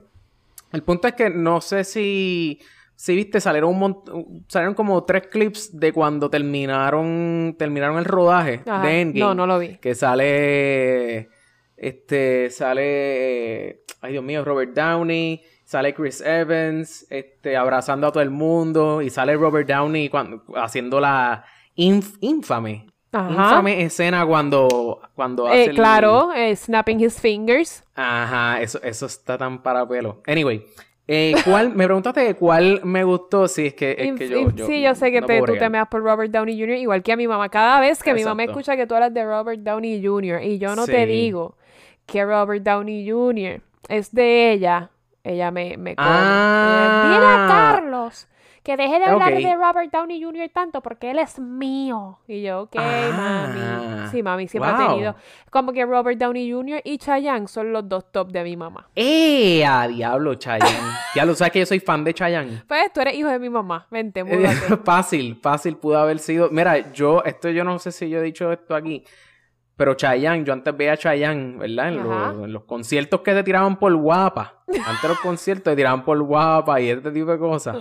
El punto es que no sé si, si viste, salieron un montón, salieron como tres clips de cuando terminaron, terminaron el rodaje Ajá. de Endgame. No, no lo vi. Que sale, este, sale, ay Dios mío, Robert Downey, sale Chris Evans, este, abrazando a todo el mundo, y sale Robert Downey cuando, haciendo la inf- infame. Ajá. Infame escena cuando, cuando eh, hace claro, el... eh, snapping his fingers. Ajá, eso, eso está tan para pelo. Anyway, eh, ¿cuál, me preguntaste cuál me gustó? Sí, es que, es que yo, yo... Sí, yo sé que no te, tú te meas por Robert Downey junior Igual que a mi mamá. Cada vez que Exacto. mi mamá escucha que tú hablas de Robert Downey junior y yo no sí. te digo que Robert Downey junior es de ella, ella me, me come. Ah. Eh, mira, Carlos... Que deje de hablar okay. de Robert Downey junior tanto porque él es mío. Y yo, ok, ah, mami. Sí, mami, siempre wow. ha tenido. Como que Robert Downey junior y Chayanne son los dos top de mi mamá. ¡Eh! ¡A diablo, Chayanne! Ya lo sabes que yo soy fan de Chayanne. Pues tú eres hijo de mi mamá. Vente, múdate. Fácil, fácil pudo haber sido. Mira, yo, esto yo no sé si yo he dicho esto aquí, pero Chayanne, yo antes veía a Chayanne, ¿verdad? En los, en los conciertos que te tiraban por guapa. Antes los conciertos te tiraban por guapa y este tipo de cosas.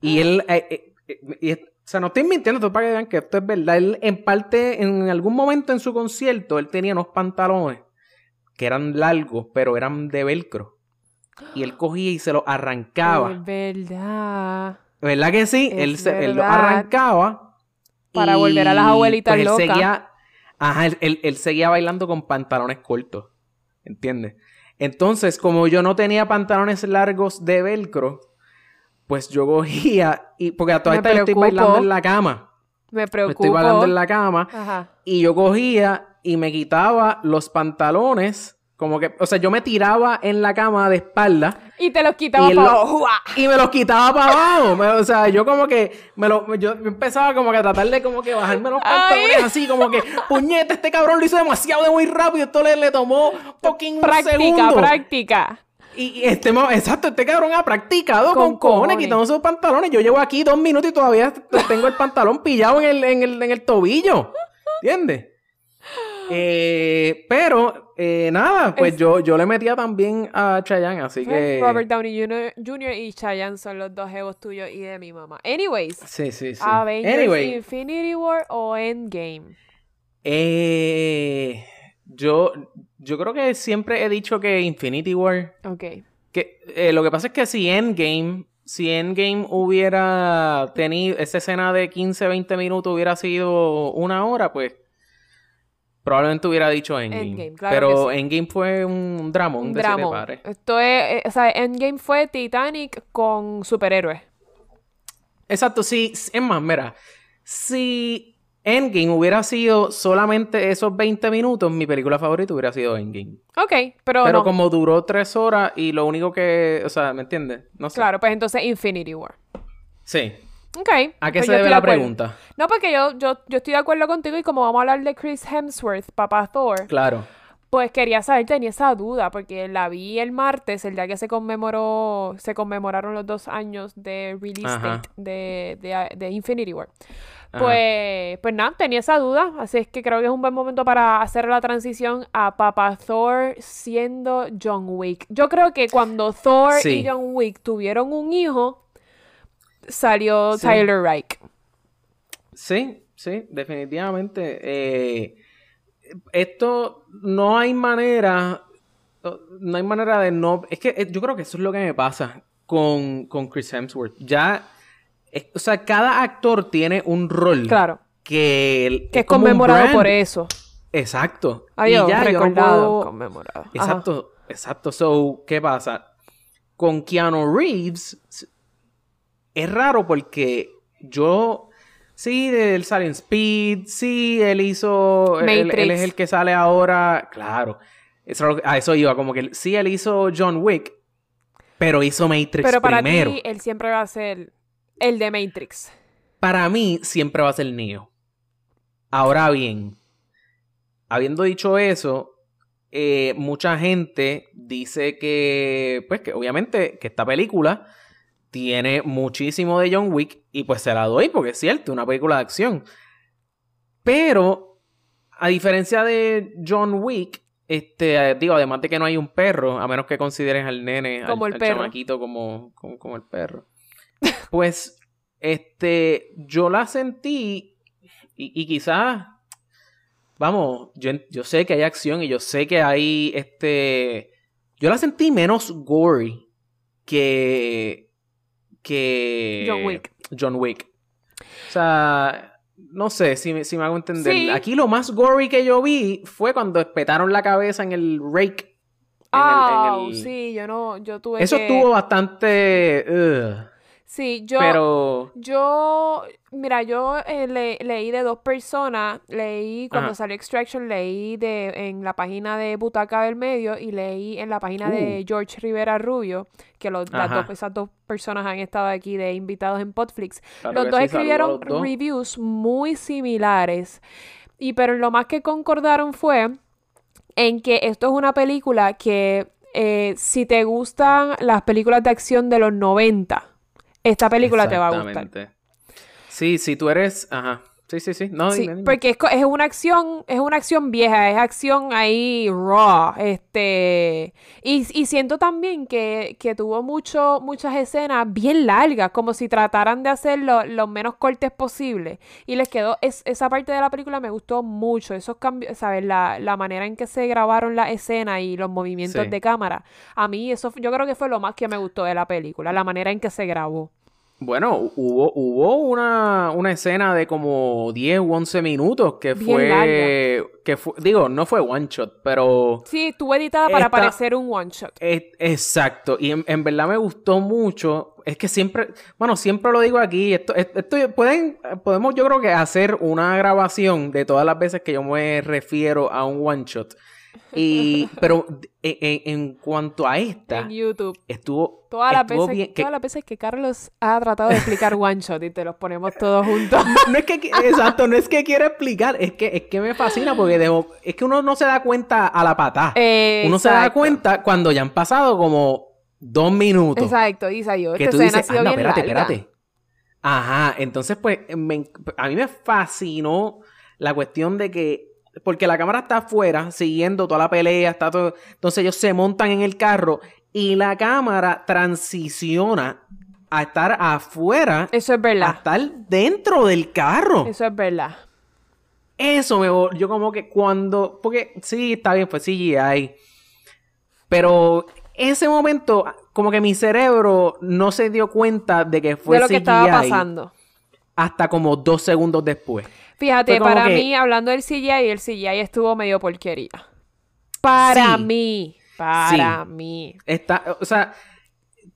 Y él... Eh, eh, eh, y, o sea, no estoy mintiendo, esto es para que vean que esto es verdad. Él, en parte, en algún momento en su concierto, él tenía unos pantalones que eran largos, pero eran de velcro. Y él cogía y se los arrancaba. Es verdad. ¿Verdad que sí? Es él, se, él los arrancaba. Para y, volver a las abuelitas pues, locas. Él seguía... Ajá, él, él, él seguía bailando con pantalones cortos, ¿entiendes? Entonces, como yo no tenía pantalones largos de velcro, pues yo cogía, y, porque a todas estas yo estoy bailando en la cama. Me preocupo. Me estoy bailando en la cama, Ajá. y yo cogía y me quitaba los pantalones, como que, o sea, yo me tiraba en la cama de espalda. Y te los quitaba para abajo. Y me los quitaba para abajo. Me, o sea, yo como que... Me lo, yo empezaba como que a tratar de como que bajarme los pantalones así. Como que, puñete, este cabrón lo hizo demasiado de muy rápido. Esto le, le tomó fucking un segundo. Práctica, práctica. Y, y este... Exacto, este cabrón ha practicado con, con cojones quitando sus pantalones. Yo llevo aquí dos minutos y todavía tengo el pantalón pillado en el, en el, en el tobillo. ¿Entiendes? Eh, pero, eh, nada, pues es... yo, yo le metía también a Chayanne, así que... Robert Downey junior y Chayanne son los dos egos tuyos y de mi mamá. Anyways, sí, sí, sí. Avengers anyway. Infinity War o Endgame. Eh, yo, yo creo que siempre he dicho que Infinity War. Ok. Que, eh, lo que pasa es que si Endgame, si Endgame hubiera tenido esa escena de quince, veinte minutos, hubiera sido una hora, pues... Probablemente hubiera dicho Endgame. Endgame claro pero sí. Endgame fue un drama, un drama. Esto es, o sea, Endgame fue Titanic con superhéroes. Exacto, sí. Es más, mira, si Endgame hubiera sido solamente esos veinte minutos, mi película favorita hubiera sido Endgame. Ok, pero Pero no. como duró tres horas y lo único que, o sea, ¿me entiendes? No sé. Claro, pues entonces Infinity War. Sí. Okay, ¿a qué se debe la pregunta? No, porque yo, yo, yo estoy de acuerdo contigo y como vamos a hablar de Chris Hemsworth, papá Thor. Claro. pues quería saber, tenía esa duda, porque la vi el martes, el día que se conmemoró, se conmemoraron los dos años de release date de, de, de Infinity War. Pues, pues nada, tenía esa duda, así es que creo que es un buen momento para hacer la transición a Papa Thor siendo John Wick. Yo creo que cuando Thor sí. y John Wick tuvieron un hijo, salió sí. Tyler Reich. Sí, sí, definitivamente. Eh, esto no hay manera, no hay manera de no... Es que yo creo que eso es lo que me pasa con, con Chris Hemsworth. Ya... O sea, cada actor tiene un rol. Claro. Que, que es, es conmemorado por eso. Exacto. Adiós, y ya, recordado, yo no puedo... conmemorado. Exacto, Ajá. exacto. So, ¿qué pasa? Con Keanu Reeves es raro porque yo... Sí, él sale en Speed. Sí, él hizo... Matrix. Él, él es el que sale ahora. Claro. Eso, a eso iba. Como que sí, él hizo John Wick, pero hizo Matrix pero primero. Pero para ti, él siempre va a ser... El de Matrix. Para mí, siempre va a ser Neo. Ahora bien, habiendo dicho eso, eh, mucha gente dice que, pues, que obviamente, que esta película tiene muchísimo de John Wick y pues se la doy porque es cierto, una película de acción. Pero, a diferencia de John Wick, este, digo, además de que no hay un perro, a menos que consideres al nene, como al, el al chamaquito como, como, como el perro. Pues, este, yo la sentí y, y quizás, vamos, yo, yo sé que hay acción y yo sé que hay, este, yo la sentí menos gory que, que John Wick. John Wick. O sea, no sé si, si me hago entender. Sí. Aquí lo más gory que yo vi fue cuando espetaron la cabeza en el rake. Ah, oh, el... sí, yo no, yo tuve Eso que... estuvo bastante... Ugh. Sí, yo, Pero... yo, mira, yo eh, le, leí de dos personas, leí cuando Ajá. salió Extraction, leí de en la página de Butaca del Medio y leí en la página uh. de George Rivera Rubio, que los, las dos, esas dos personas han estado aquí de invitados en Podflix. Claro, los dos sí, escribieron los dos. reviews muy similares, y pero lo más que concordaron fue en que esto es una película que eh, si te gustan las películas de acción de los noventa, esta película te va a gustar. Sí, si tú eres... Ajá. Sí, sí, sí. No, sí, dime, dime. Porque es, es una acción, es una acción vieja, es acción ahí raw. Este... Y, y siento también que, que tuvo mucho, muchas escenas bien largas, como si trataran de hacer lo, los menos cortes posibles. Y les quedó... Es, esa parte de la película me gustó mucho. Esos cambios, ¿sabes? La, la manera en que se grabaron las escenas y los movimientos sí. de cámara. A mí eso, yo creo que fue lo más que me gustó de la película, la manera en que se grabó. Bueno, hubo, hubo una, una escena de como diez u once minutos que Bien fue... Larga. que fue, Digo, no fue one shot, pero... Sí, estuvo editada esta, para parecer un one shot. Es, exacto. Y en, en verdad me gustó mucho. Es que siempre... Bueno, siempre lo digo aquí. Esto, esto pueden, podemos yo creo que hacer una grabación de todas las veces que yo me refiero a un one shot. Y, pero en, en cuanto a esta, en YouTube estuvo todas las estuvo veces bien, que... todas las veces que Carlos ha tratado de explicar one shot y te los ponemos todos juntos. No, no es que exacto, no es que quiera explicar, es que es que me fascina porque dejo, es que uno no se da cuenta a la patada. Eh, uno exacto. se da cuenta cuando ya han pasado como dos minutos. Exacto, Isa, yo que esta tú escena dices, ha sido bien espérate, larga. espérate. Ajá, entonces pues me, a mí me fascinó la cuestión de que porque la cámara está afuera, siguiendo toda la pelea, está todo... Entonces ellos se montan en el carro y la cámara transiciona a estar afuera. Eso es verdad. A estar dentro del carro. Eso es verdad. Eso me... Yo como que cuando... Porque sí, está bien, fue C G I. Pero ese momento, como que mi cerebro no se dio cuenta de que fue C G I. De lo que estaba pasando. Hasta como dos segundos después. Fíjate, para que... mí, hablando del C G I, el C G I estuvo medio porquería. Para sí. mí. Para sí. mí. Está, o sea,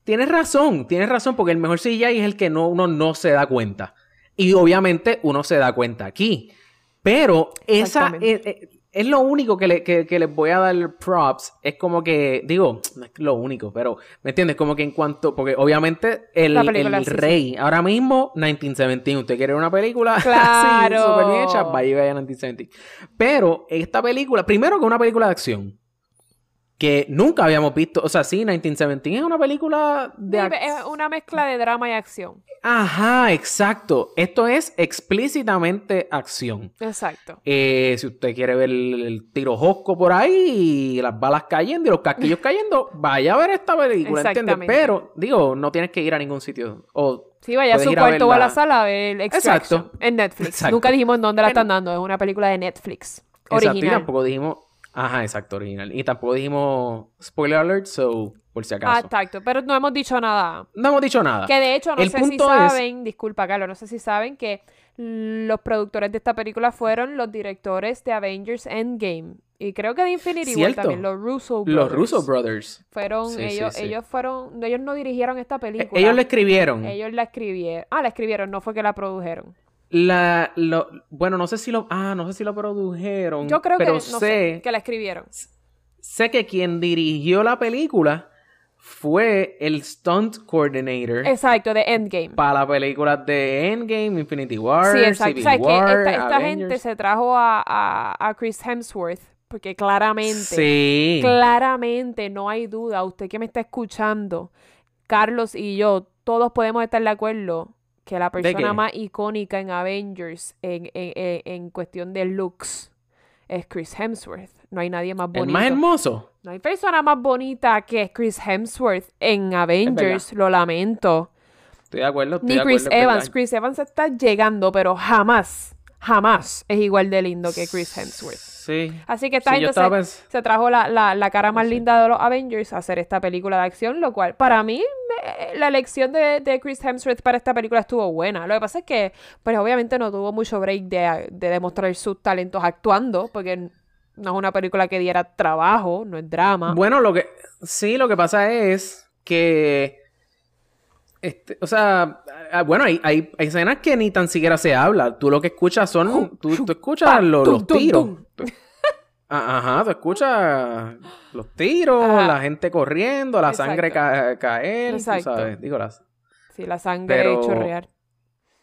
tienes razón. Tienes razón porque el mejor C G I es el que no, uno no se da cuenta. Y obviamente uno se da cuenta aquí. Pero esa, eh, eh, es lo único que, le, que, que les voy a dar props. Es como que, digo, no es lo único, pero, ¿me entiendes? Como que en cuanto, porque obviamente el, el rey, sí. Ahora mismo, diecinueve setenta y uno. Usted quiere ver una película claro. así, súper bien hecha, va y vaya diecinueve setenta y uno. Pero esta película, primero que es una película de acción, que nunca habíamos visto. O sea, sí, diecinueve setenta y uno es una película de ac... Es una mezcla de drama y acción. Ajá, exacto. Esto es explícitamente acción. Exacto. Eh, si usted quiere ver el, el tirojosco por ahí y las balas cayendo y los casquillos cayendo, vaya a ver esta película, ¿entiendes? Pero, digo, no tienes que ir a ningún sitio. O sí, vaya a su cuarto o a la sala a ver Extraction. Exacto. En Netflix. Exacto. Nunca dijimos dónde la están dando. Es una película de Netflix. Original. Exacto, y tampoco dijimos... Ajá, exacto, original. Y tampoco dijimos spoiler alert, so, por si acaso. Exacto, pero no hemos dicho nada. No hemos dicho nada. Que de hecho, no sé si saben, disculpa, Carlos, no sé si saben que los productores de esta película fueron los directores de Avengers Endgame. Y creo que de Infinity War también, los Russo Brothers. Los Russo Brothers. Fueron, sí, ellos, sí, sí. ellos fueron, ellos no dirigieron esta película. Ellos la escribieron. Ellos la escribieron. Ah, la escribieron, no fue que la produjeron. La, lo, bueno, no sé si lo, ah, no sé si lo produjeron. Yo creo pero que, no sé, sé que la escribieron. Sé que quien dirigió la película fue el stunt coordinator. Exacto, de Endgame. Para la película de Endgame, Infinity War, sí, exacto. Civil o sea, War, esta, esta Avengers. Gente se trajo a, a, a Chris Hemsworth porque claramente, sí. claramente no hay duda. Usted que me está escuchando, Carlos y yo, todos podemos estar de acuerdo que la persona más icónica en Avengers en, en, en, en cuestión de looks es Chris Hemsworth. No hay nadie más bonito. El más hermoso. No hay persona más bonita que Chris Hemsworth en Avengers. Lo lamento. Estoy de acuerdo. Estoy Ni Chris de acuerdo, Evans. Chris Evans está llegando, pero jamás, jamás es igual de lindo que Chris Hemsworth. Sí. Así que esta sí, gente se, vez... se trajo la, la, la cara más sí. linda de los Avengers a hacer esta película de acción, lo cual para mí me, la elección de, de Chris Hemsworth para esta película estuvo buena. Lo que pasa es que pues obviamente no tuvo mucho break de, de demostrar sus talentos actuando, porque no es una película que diera trabajo, no es drama. Bueno, lo que sí, lo que pasa es que Este, o sea, bueno, hay, hay, hay escenas que ni tan siquiera se habla. Tú lo que escuchas son... Tú, tú escuchas los, los tiros. Ajá, tú escuchas los tiros, ajá. la gente corriendo, la Exacto. sangre ca caer, Exacto. tú sabes. Digo, la... Sí, la sangre Pero chorrear.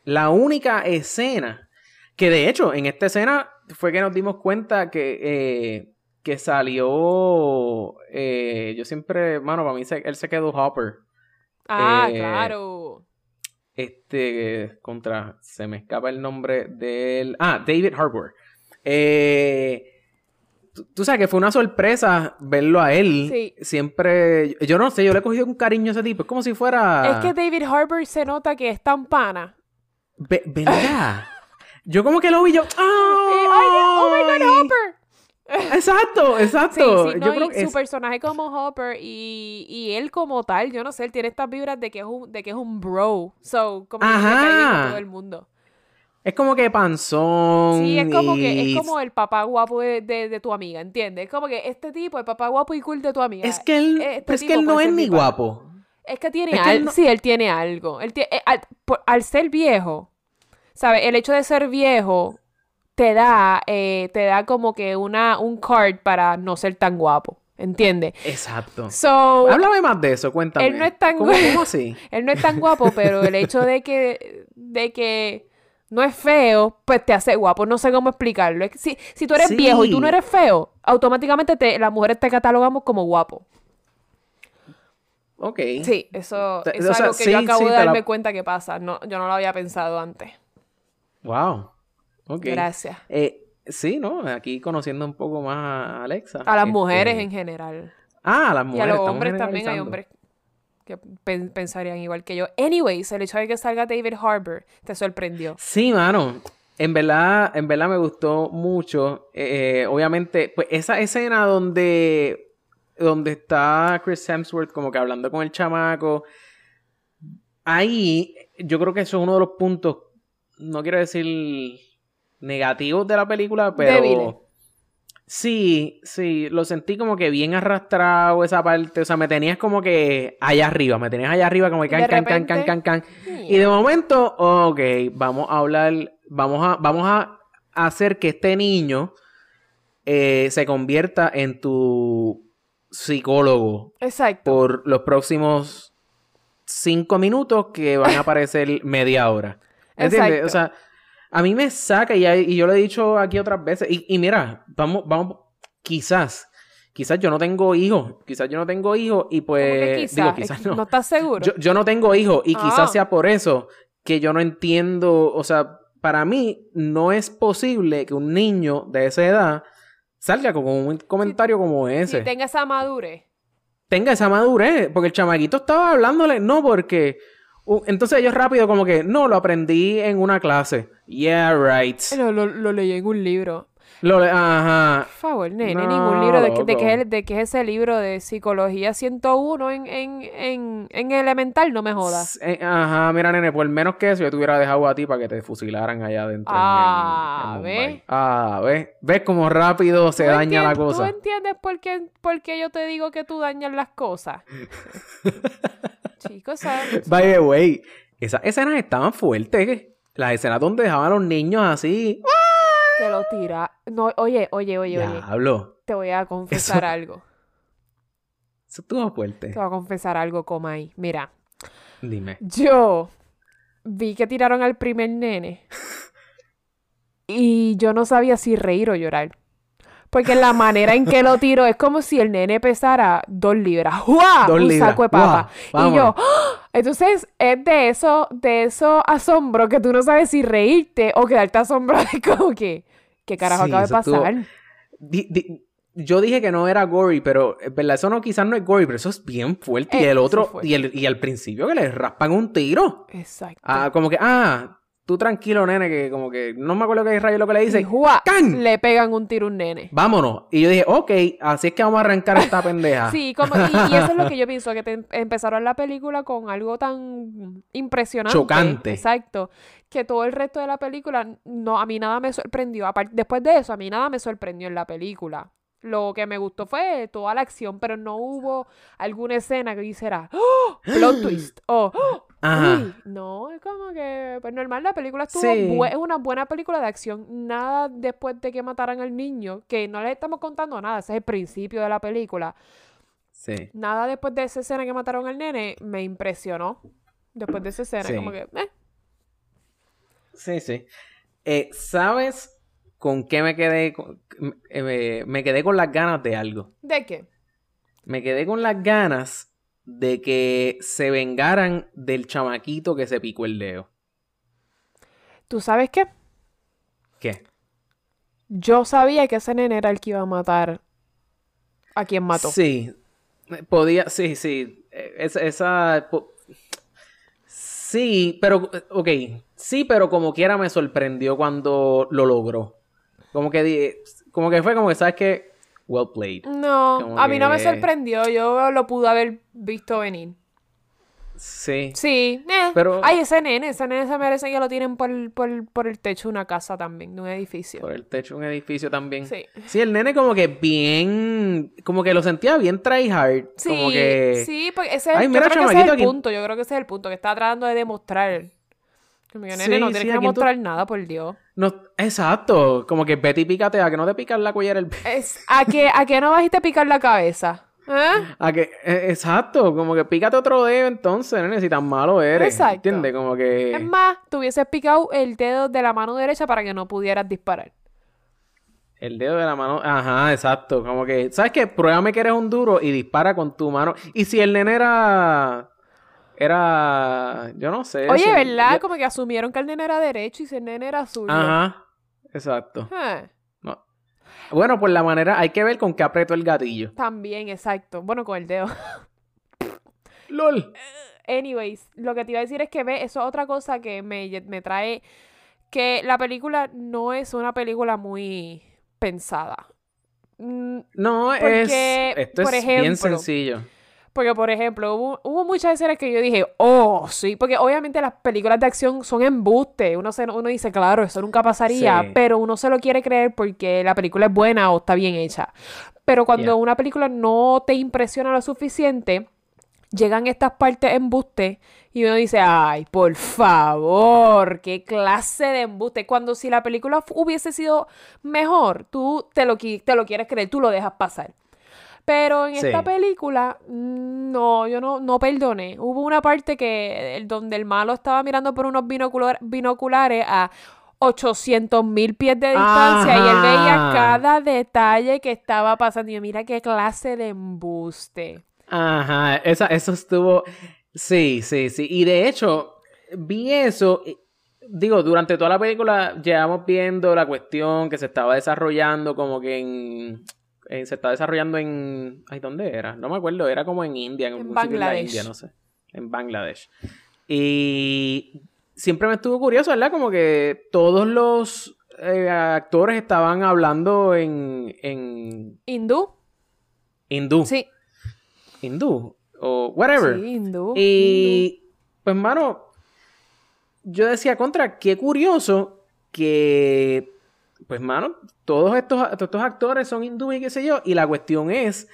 La única escena, que de hecho, en esta escena fue que nos dimos cuenta que... Eh, que salió... Eh, yo siempre... Mano, para mí se, él se quedó Hopper. Ah, eh, claro. Este, contra, se me escapa el nombre del... Ah, David Harbour. Eh, tú, tú sabes que fue una sorpresa verlo a él. Sí. Siempre, yo no sé, yo le he cogido un cariño a ese tipo. Es como si fuera... Es que David Harbour se nota que es tan pana. Ve, ¿Verdad? Yo como que lo vi yo... ¡Oh, eh, oh my God, Hopper! Exacto, exacto. Sí, sí, no, yo creo que su es... personaje como Hopper y, y él como tal, yo no sé, él tiene estas vibras de que es un, de que es un bro. So, como Ajá. que se cae bien con todo el mundo. Es como que panzón. Sí, es como y... que es como el papá guapo de, de, de tu amiga, ¿entiendes? Es como que este tipo, el papá guapo y cool de tu amiga. Es que él, este es que él no es ni guapo. Es que tiene es que algo. Él no... Sí, él tiene algo. Él tiene, eh, al, por, al ser viejo, ¿sabes? El hecho de ser viejo. Te da, eh, te da como que una, un card para no ser tan guapo, ¿entiendes? Exacto. So, háblame más de eso, cuéntame. Él no es tan ¿Cómo, guapo. ¿Cómo así? Él no es tan guapo, pero el hecho de que, de que no es feo, pues te hace guapo. No sé cómo explicarlo. Si, si tú eres sí. viejo y tú no eres feo, automáticamente te, las mujeres te catalogamos como guapo. Ok. Sí, eso, eso o sea, es algo que sí, yo acabo sí, de darme la... cuenta que pasa. No, yo no lo había pensado antes. Wow. Okay. Gracias. Eh, sí, ¿no? Aquí conociendo un poco más a Alexa. A las este... mujeres en general. Ah, a las mujeres. Y a los hombres también hay hombres que pen pensarían igual que yo. Anyways, el hecho de que salga David Harbour te sorprendió. Sí, mano. En verdad, en verdad me gustó mucho. Eh, obviamente, pues esa escena donde, donde está Chris Hemsworth como que hablando con el chamaco. Ahí, yo creo que eso es uno de los puntos, no quiero decir... negativos de la película, pero... Débiles. Sí, sí, lo sentí como que bien arrastrado esa parte, o sea, me tenías como que allá arriba, me tenías allá arriba como que can, can, can, can, can, can, yeah. Y de momento, ok, vamos a hablar, vamos a, vamos a hacer que este niño eh, se convierta en tu psicólogo. Exacto. Por los próximos cinco minutos que van a aparecer media hora. ¿Entiendes? Exacto. O sea, a mí me saca, y, hay, y yo lo he dicho aquí otras veces, y, y mira, vamos, vamos, quizás, quizás yo no tengo hijos, quizás yo no tengo hijos, y pues, quizás? digo, quizás no. ¿No estás seguro? Yo, yo no tengo hijos, y ah. quizás sea por eso que yo no entiendo, o sea, para mí no es posible que un niño de esa edad salga con un comentario si, como ese. Si tenga esa madurez. Tenga esa madurez, porque el chamaquito estaba hablándole, no, porque... Entonces ellos rápido como que, no, lo aprendí en una clase. Yeah, right. Lo, lo, lo leí en un libro. Lo le... Ajá. Por favor, nene, no, ningún libro. De, de, que es, de que es ese libro de Psicología ciento uno en, en, en, en Elemental, no me jodas. Ajá, mira, nene, por menos que eso yo te hubiera dejado a ti para que te fusilaran allá adentro. Ah, ¿ves? Ah, ¿ves? ¿Ves cómo rápido se daña la cosa? ¿Tú entiendes por qué, por qué yo te digo que tú dañas las cosas? Chicos, ¿sabes? By the way, esas escenas estaban fuertes. Las escenas donde dejaban a los niños así. Te lo tira. No, oye, oye, oye, ya, oye. Hablo. Te voy a confesar eso... algo. Eso estuvo fuerte. Te voy a confesar algo, coma ahí. Mira. Dime. Yo vi que tiraron al primer nene. Y yo no sabía si reír o llorar. Porque la manera en que lo tiró es como si el nene pesara dos libras. ¡Uah! Dos un libras. Saco de papa. ¡Uah! Y yo, ¡oh! Entonces es de eso, de eso asombro que tú no sabes si reírte o quedarte asombrado. Como que, ¿qué carajo sí, acaba de pasar? Tú... Di, di, yo dije que no era gory, pero verdad, eso no, quizás no es gory, pero eso es bien fuerte. Eh, y el otro, y, el, y al principio que le raspan un tiro. Exacto. Ah, como que, ah... Tú tranquilo, nene, que como que... No me acuerdo qué rayo lo que le dice. ¡Can! Le pegan un tiro a un nene. Vámonos. Y yo dije, ok, así es que vamos a arrancar esta pendeja. Sí, como... Y, y eso es lo que yo pienso, que te empezaron la película con algo tan impresionante. Chocante. Exacto. Que todo el resto de la película... No, a mí nada me sorprendió. Apart- Después de eso, a mí nada me sorprendió en la película. Lo que me gustó fue toda la acción, pero no hubo alguna escena que dijera... ¡Oh! Plot twist. O... ¡Oh! Uy, no, es como que... Pues normal, la película estuvo... Sí. Bu- es una buena película de acción. Nada después de que mataran al niño, que no le estamos contando nada. Ese es el principio de la película. Sí. Nada después de esa escena que mataron al nene me impresionó. Después de esa escena, sí. Como que... Eh. Sí, sí. Eh, ¿Sabes con qué me quedé? Con... Eh, me, me quedé con las ganas de algo. ¿De qué? Me quedé con las ganas... de que se vengaran del chamaquito que se picó el dedo. ¿Tú sabes qué? ¿Qué? Yo sabía que ese nene era el que iba a matar a quien mató. Sí. Podía... Sí, sí. Esa... esa po... Sí, pero... Ok. Sí, pero como quiera me sorprendió cuando lo logró. Como que... Como que fue como que, ¿sabes qué? Well played. No, como a mí que... no me sorprendió. Yo lo pude haber visto venir. Sí. Sí. Eh. Pero... Ay, ese nene. Ese nene se merece que lo tienen por, por, por el techo de una casa también, de un edificio. Por el techo de un edificio también. Sí. Sí, el nene como que bien... Como que lo sentía bien try hard. Sí, como que... sí. Porque ese es, Ay, mira, yo creo que ese es el aquí... punto. Yo creo que ese es el punto. Que está tratando de demostrar. Que mi nene sí, no tiene sí, que demostrar tú... nada, por Dios. No, exacto, como que vete y pícate, a que no te picas la cuellera el... Es, a, que, a que no vas y te picas la cabeza. ¿Eh? A que, eh, exacto, como que pícate otro dedo entonces, nene, si tan malo eres. Exacto. ¿Entiendes? Como que... Es más, te hubieses picado el dedo de la mano derecha para que no pudieras disparar. El dedo de la mano... Ajá, exacto, como que... ¿Sabes qué? Pruébame que eres un duro y dispara con tu mano. Y si el nene era... Era... Yo no sé. Oye, eso, ¿verdad? Yo... Como que asumieron que el nene era derecho y si el nene era azul. Ajá. Exacto. Huh. No. Bueno, por la manera... Hay que ver con qué apretó el gatillo. También, exacto. Bueno, con el dedo. ¡Lol! Anyways, lo que te iba a decir es que ve... Eso es otra cosa que me, me trae... Que la película no es una película muy pensada. No, porque, es... Esto por es ejemplo, bien sencillo. Porque, por ejemplo, hubo, hubo muchas escenas que yo dije, oh, sí, porque obviamente las películas de acción son embuste. Uno, se, uno dice, claro, eso nunca pasaría, sí. Pero uno se lo quiere creer porque la película es buena o está bien hecha. Pero cuando yeah. una película no te impresiona lo suficiente, llegan estas partes embuste y uno dice, ay, por favor, qué clase de embuste. Cuando si la película hubiese sido mejor, tú te lo, te lo quieres creer, tú lo dejas pasar. Pero en sí. esta película, no, yo no, no perdoné. Hubo una parte que donde el malo estaba mirando por unos binocular, binoculares a ochocientos mil pies de distancia. Ajá. Y él veía cada detalle que estaba pasando. Y yo, mira qué clase de embuste. Ajá, eso, eso estuvo... Sí, sí, sí. Y de hecho, vi eso... Digo, durante toda la película llevamos viendo la cuestión que se estaba desarrollando como que en... Eh, se está desarrollando en... Ay, ¿dónde era? No me acuerdo. Era como en India. En, en Bangladesh. En India, no sé. En Bangladesh. Y siempre me estuvo curioso, ¿verdad? Como que todos los eh, actores estaban hablando en... en... ¿Hindú? Hindú. Sí. Hindú. O whatever. Sí, hindú. Y... Hindú. Pues, mano... Yo decía, contra, qué curioso que... Pues, mano, todos estos, estos actores son hindúes y qué sé yo. Y la cuestión es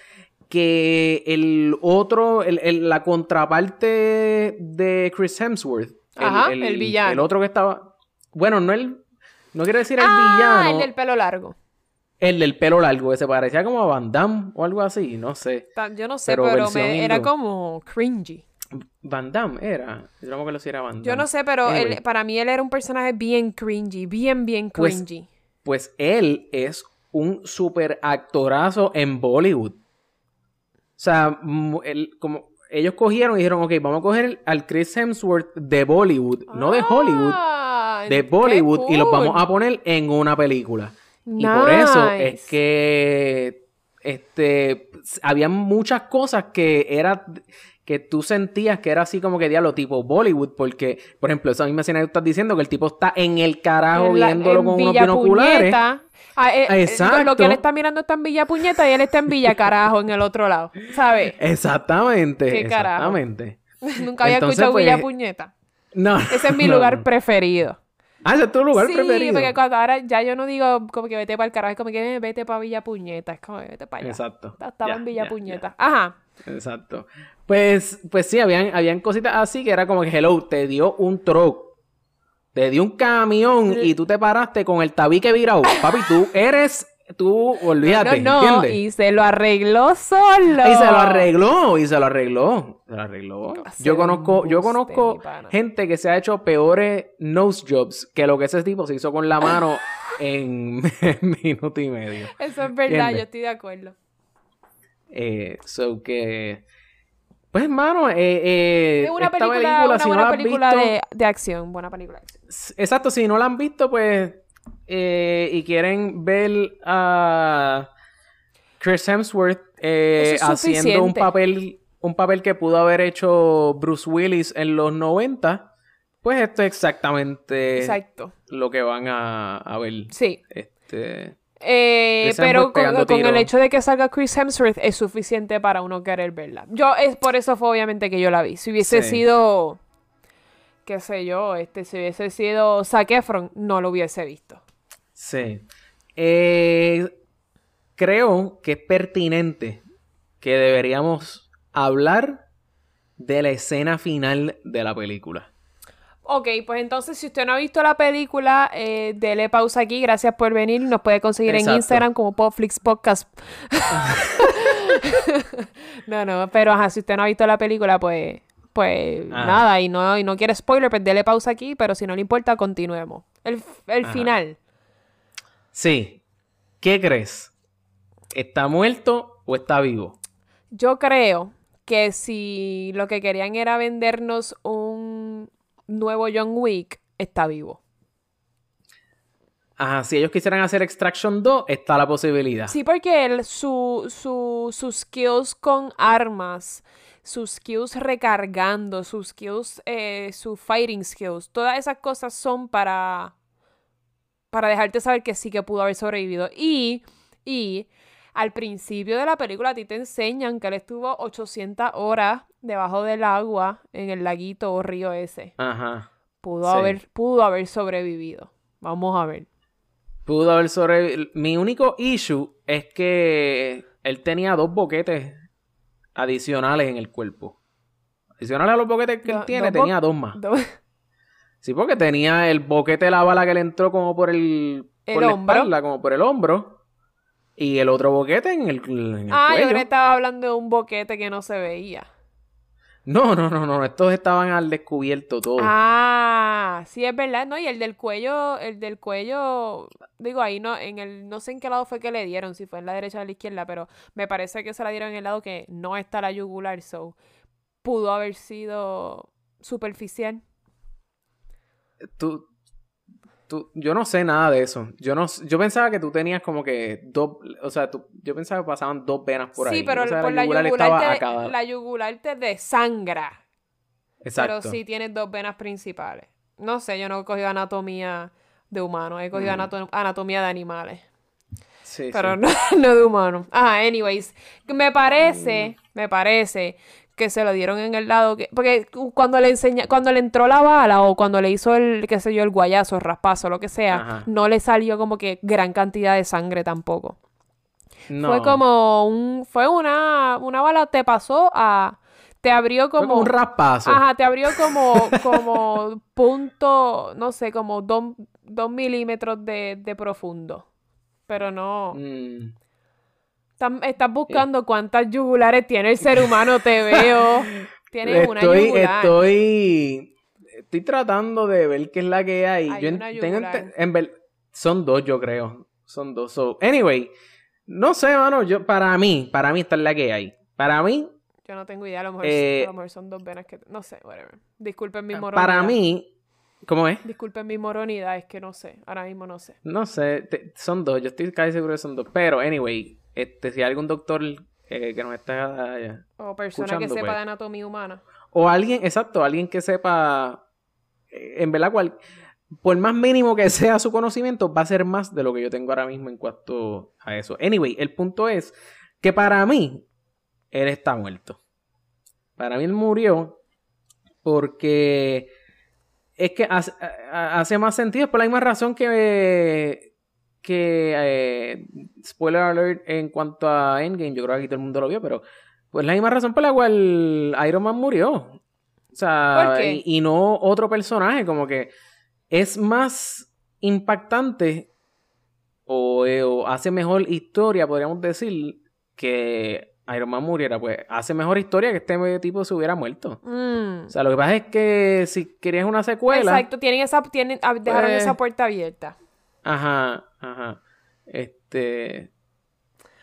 que el otro, el, el, la contraparte de Chris Hemsworth. Ajá, el, el, el villano. El otro que estaba... Bueno, no el... No quiero decir el ah, villano. Ah, el del pelo largo. El del pelo largo, que se parecía como a Van Damme o algo así, no sé. Yo no sé, pero, pero me, era como cringy. Van Damme era. Yo no me acuerdo si era Van Damme. Yo no sé, pero anyway. él, para mí él era un personaje bien cringy, bien, bien cringy. Pues, Pues él es un super actorazo en Bollywood. O sea, él, como, ellos cogieron y dijeron, ok, vamos a coger al Chris Hemsworth de Bollywood, ah, no de Hollywood, de Bollywood, cool. y los vamos a poner en una película. Nice. Y por eso es que este, había muchas cosas que era... que tú sentías que era así como que diablo tipo Bollywood, porque, por ejemplo, esa misma escena que tú estás diciendo, que el tipo está en el carajo en la, viéndolo con Villa unos binoculares. Ah, eh, exacto. Lo que él está mirando está en Villa Puñeta y él está en Villa Carajo en el otro lado, ¿sabes? Exactamente. ¿Qué exactamente. Carajo? Nunca había Entonces, escuchado pues, Villa Puñeta. No. Ese es mi no, lugar no. preferido. Ah, ese es tu lugar sí, preferido. Sí, porque cuando ahora ya yo no digo como que vete para el carajo, es como que eh, vete para Villa Puñeta, es como que vete para allá. Exacto. Estaba ya, en Villa ya, Puñeta. Ya. Ajá. Exacto. Pues, pues sí, habían, habían cositas así que era como que, hello, te dio un truck, te dio un camión y tú te paraste con el tabique virado. Papi, tú eres, tú, olvídate, no, no, no. ¿entiendes? Y se lo arregló solo. Y se lo arregló, y se lo arregló, se lo arregló. Yo conozco, yo conozco gente que se ha hecho peores nose jobs que lo que ese tipo se hizo con la mano en, en minuto y medio. Eso es verdad, ¿entiendes? Yo estoy de acuerdo. Eh, so que pues hermano eh, eh, una esta película, película una si buena no la película visto, de, de acción buena película de acción. Exacto, si no la han visto pues eh, y quieren ver a Chris Hemsworth eh, es haciendo suficiente. un papel un papel que pudo haber hecho Bruce Willis en los noventa, pues esto es exactamente Exacto. lo que van a, a ver. Sí. Este... Eh, pero con, con el hecho de que salga Chris Hemsworth es suficiente para uno querer verla. Yo, es por eso fue obviamente que yo la vi. Si hubiese sí. sido, qué sé yo, este, si hubiese sido Zac Efron, no lo hubiese visto. Sí. Eh, creo que es pertinente que deberíamos hablar de la escena final de la película. Ok, pues entonces si usted no ha visto la película, eh, dele pausa aquí. Gracias por venir. Nos puede conseguir Exacto. en Instagram como Popflix Podcast. no, no, pero ajá, si usted no ha visto la película, pues, pues ajá. nada, y no, y no quiere spoiler, pues dele pausa aquí, pero si no le importa, continuemos. El, el final. Sí. ¿Qué crees? ¿Está muerto o está vivo? Yo creo que si lo que querían era vendernos un... nuevo John Wick, está vivo. Ajá, si ellos quisieran hacer Extraction dos, está la posibilidad. Sí, porque él, su, su, sus skills con armas, sus skills recargando, sus skills, eh, sus fighting skills, todas esas cosas son para, para dejarte saber que sí que pudo haber sobrevivido. Y, y al principio de la película a ti te enseñan que él estuvo ochocientas horas debajo del agua, en el laguito o río ese. Ajá. Pudo, sí. haber, pudo haber sobrevivido. Vamos a ver. Pudo haber sobrevivido. Mi único issue es que él tenía dos boquetes adicionales en el cuerpo. Adicional a los boquetes que él do, tiene, do tenía dos más. Do... Sí, porque tenía el boquete de la bala que le entró como por el... el por hombro. La espalda, como por el hombro. Y el otro boquete en el, en el ah, cuello. Ah, yo no estaba hablando de un boquete que no se veía. No, no, no, no. Estos estaban al descubierto todos. Ah, sí, es verdad, ¿no? Y el del cuello, el del cuello, digo, ahí no, en el, no sé en qué lado fue que le dieron, si fue en la derecha o en la izquierda, pero me parece que se la dieron en el lado que no está la yugular, so pudo haber sido superficial. Tú, tú, yo no sé nada de eso. Yo no, yo pensaba que tú tenías como que dos, o sea, tú, yo pensaba que pasaban dos venas por sí, ahí. Sí, pero o sea, por la yugular, yugular te, la yugular te desangra. Exacto. Pero sí tienes dos venas principales. No sé, yo no he cogido anatomía de humanos, he cogido mm. anato anatomía de animales. Sí, pero sí. No, no de humanos. Ah, anyways, me parece, mm. me parece que se lo dieron en el lado que... Porque cuando le enseña... cuando le entró la bala o cuando le hizo el, qué sé yo, el guayazo, el raspazo, lo que sea, ajá, no le salió como que gran cantidad de sangre tampoco. No. Fue como un... Fue una... Una bala te pasó a... Te abrió como... Fue como un raspazo. Ajá, te abrió como... Como punto... No sé, como dos, dos milímetros de, de profundo. Pero no... Mm. Estás buscando cuántas yugulares tiene el ser humano, te veo. Tienes estoy, una yugular. Estoy, estoy tratando de ver qué es la que hay. Hay yo una tengo en ver, son dos, yo creo. Son dos. So, anyway, no sé, mano. Yo, para mí, para mí esta es la que hay. Para mí... Yo no tengo idea. A lo mejor, eh, a lo mejor son dos venas que... No sé, whatever. Disculpen mi moronidad. Para mí... ¿Cómo es? Disculpen mi moronidad, es que no sé. Ahora mismo no sé. No sé. Te, son dos. Yo estoy casi seguro que son dos. Pero, anyway... Este, si hay algún doctor eh, que nos está eh, o persona que sepa pues, de anatomía humana. O alguien, exacto, alguien que sepa, eh, en verdad, cual, por más mínimo que sea su conocimiento, va a ser más de lo que yo tengo ahora mismo en cuanto a eso. Anyway, el punto es que para mí, él está muerto. Para mí él murió porque es que hace, hace más sentido, es por la misma razón que... Eh, que, eh, spoiler alert en cuanto a Endgame, yo creo que aquí todo el mundo lo vio, pero pues la misma razón por la cual Iron Man murió. O sea, ¿por qué? Y, y no otro personaje, como que es más impactante o, eh, o hace mejor historia, podríamos decir, que Iron Man muriera. Pues hace mejor historia que este tipo se hubiera muerto. Mm. O sea, lo que pasa es que si querías una secuela... Exacto, tienen esa, tienen, dejaron pues, esa puerta abierta. Ajá, ajá. Este.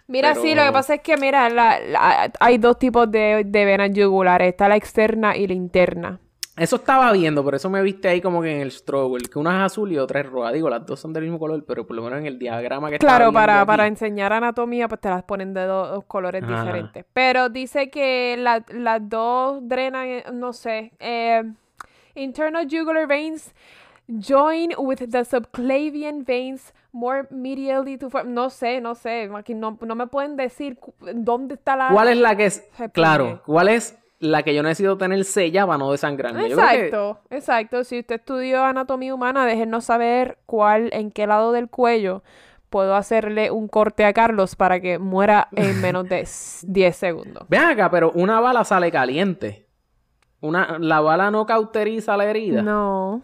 Mira, pero... sí, lo que pasa es que, mira, la, la, hay dos tipos de, de venas yugulares: está la externa y la interna. Eso estaba viendo, por eso me viste ahí como que en el struggle, que una es azul y otra es roja. Digo, las dos son del mismo color, pero por lo menos en el diagrama que está. Claro, para, para enseñar anatomía, pues te las ponen de dos, dos colores ajá. diferentes. Pero dice que la, las dos drenan, no sé. Eh, internal jugular veins. Join with the subclavian veins more medially to form... No sé, no sé. Aquí no, no me pueden decir dónde está la... ¿Cuál es la que es...? Claro. ¿Cuál es la que yo necesito tener sella para no desangrarme? Exacto. Que... Exacto. Si usted estudió anatomía humana, déjenos saber cuál, en qué lado del cuello puedo hacerle un corte a Carlos para que muera en menos de diez segundos. Vean acá, pero una bala sale caliente. Una, ¿la bala no cauteriza la herida? No...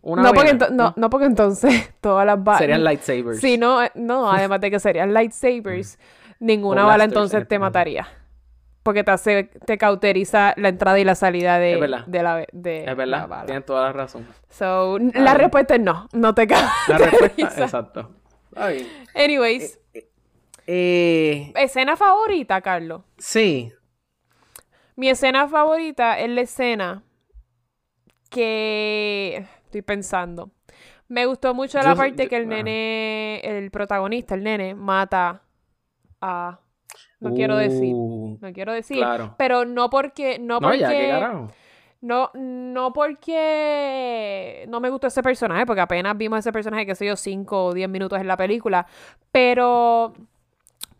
No porque, no, no porque entonces todas las balas... Serían lightsabers. Sí, no, no, además de que serían lightsabers, ninguna bala entonces te mataría. Porque te hace, te cauteriza la entrada y la salida de, de la de es verdad, la bala. Tienes toda la razón. So, ah, la respuesta es no, no te cauteriza. La respuesta, exacto. Ay. Anyways. Eh, eh, ¿Escena favorita, Carlos? Sí. Mi escena favorita es la escena que... Estoy pensando. Me gustó mucho la yo, parte yo, que el ah. nene, el protagonista, el nene, mata a... No uh, quiero decir. No quiero decir. Claro. Pero no porque... No, no porque... Ya, ¿qué carajo? No, no porque... No me gustó ese personaje, porque apenas vimos ese personaje, qué sé yo, cinco o diez minutos en la película. Pero...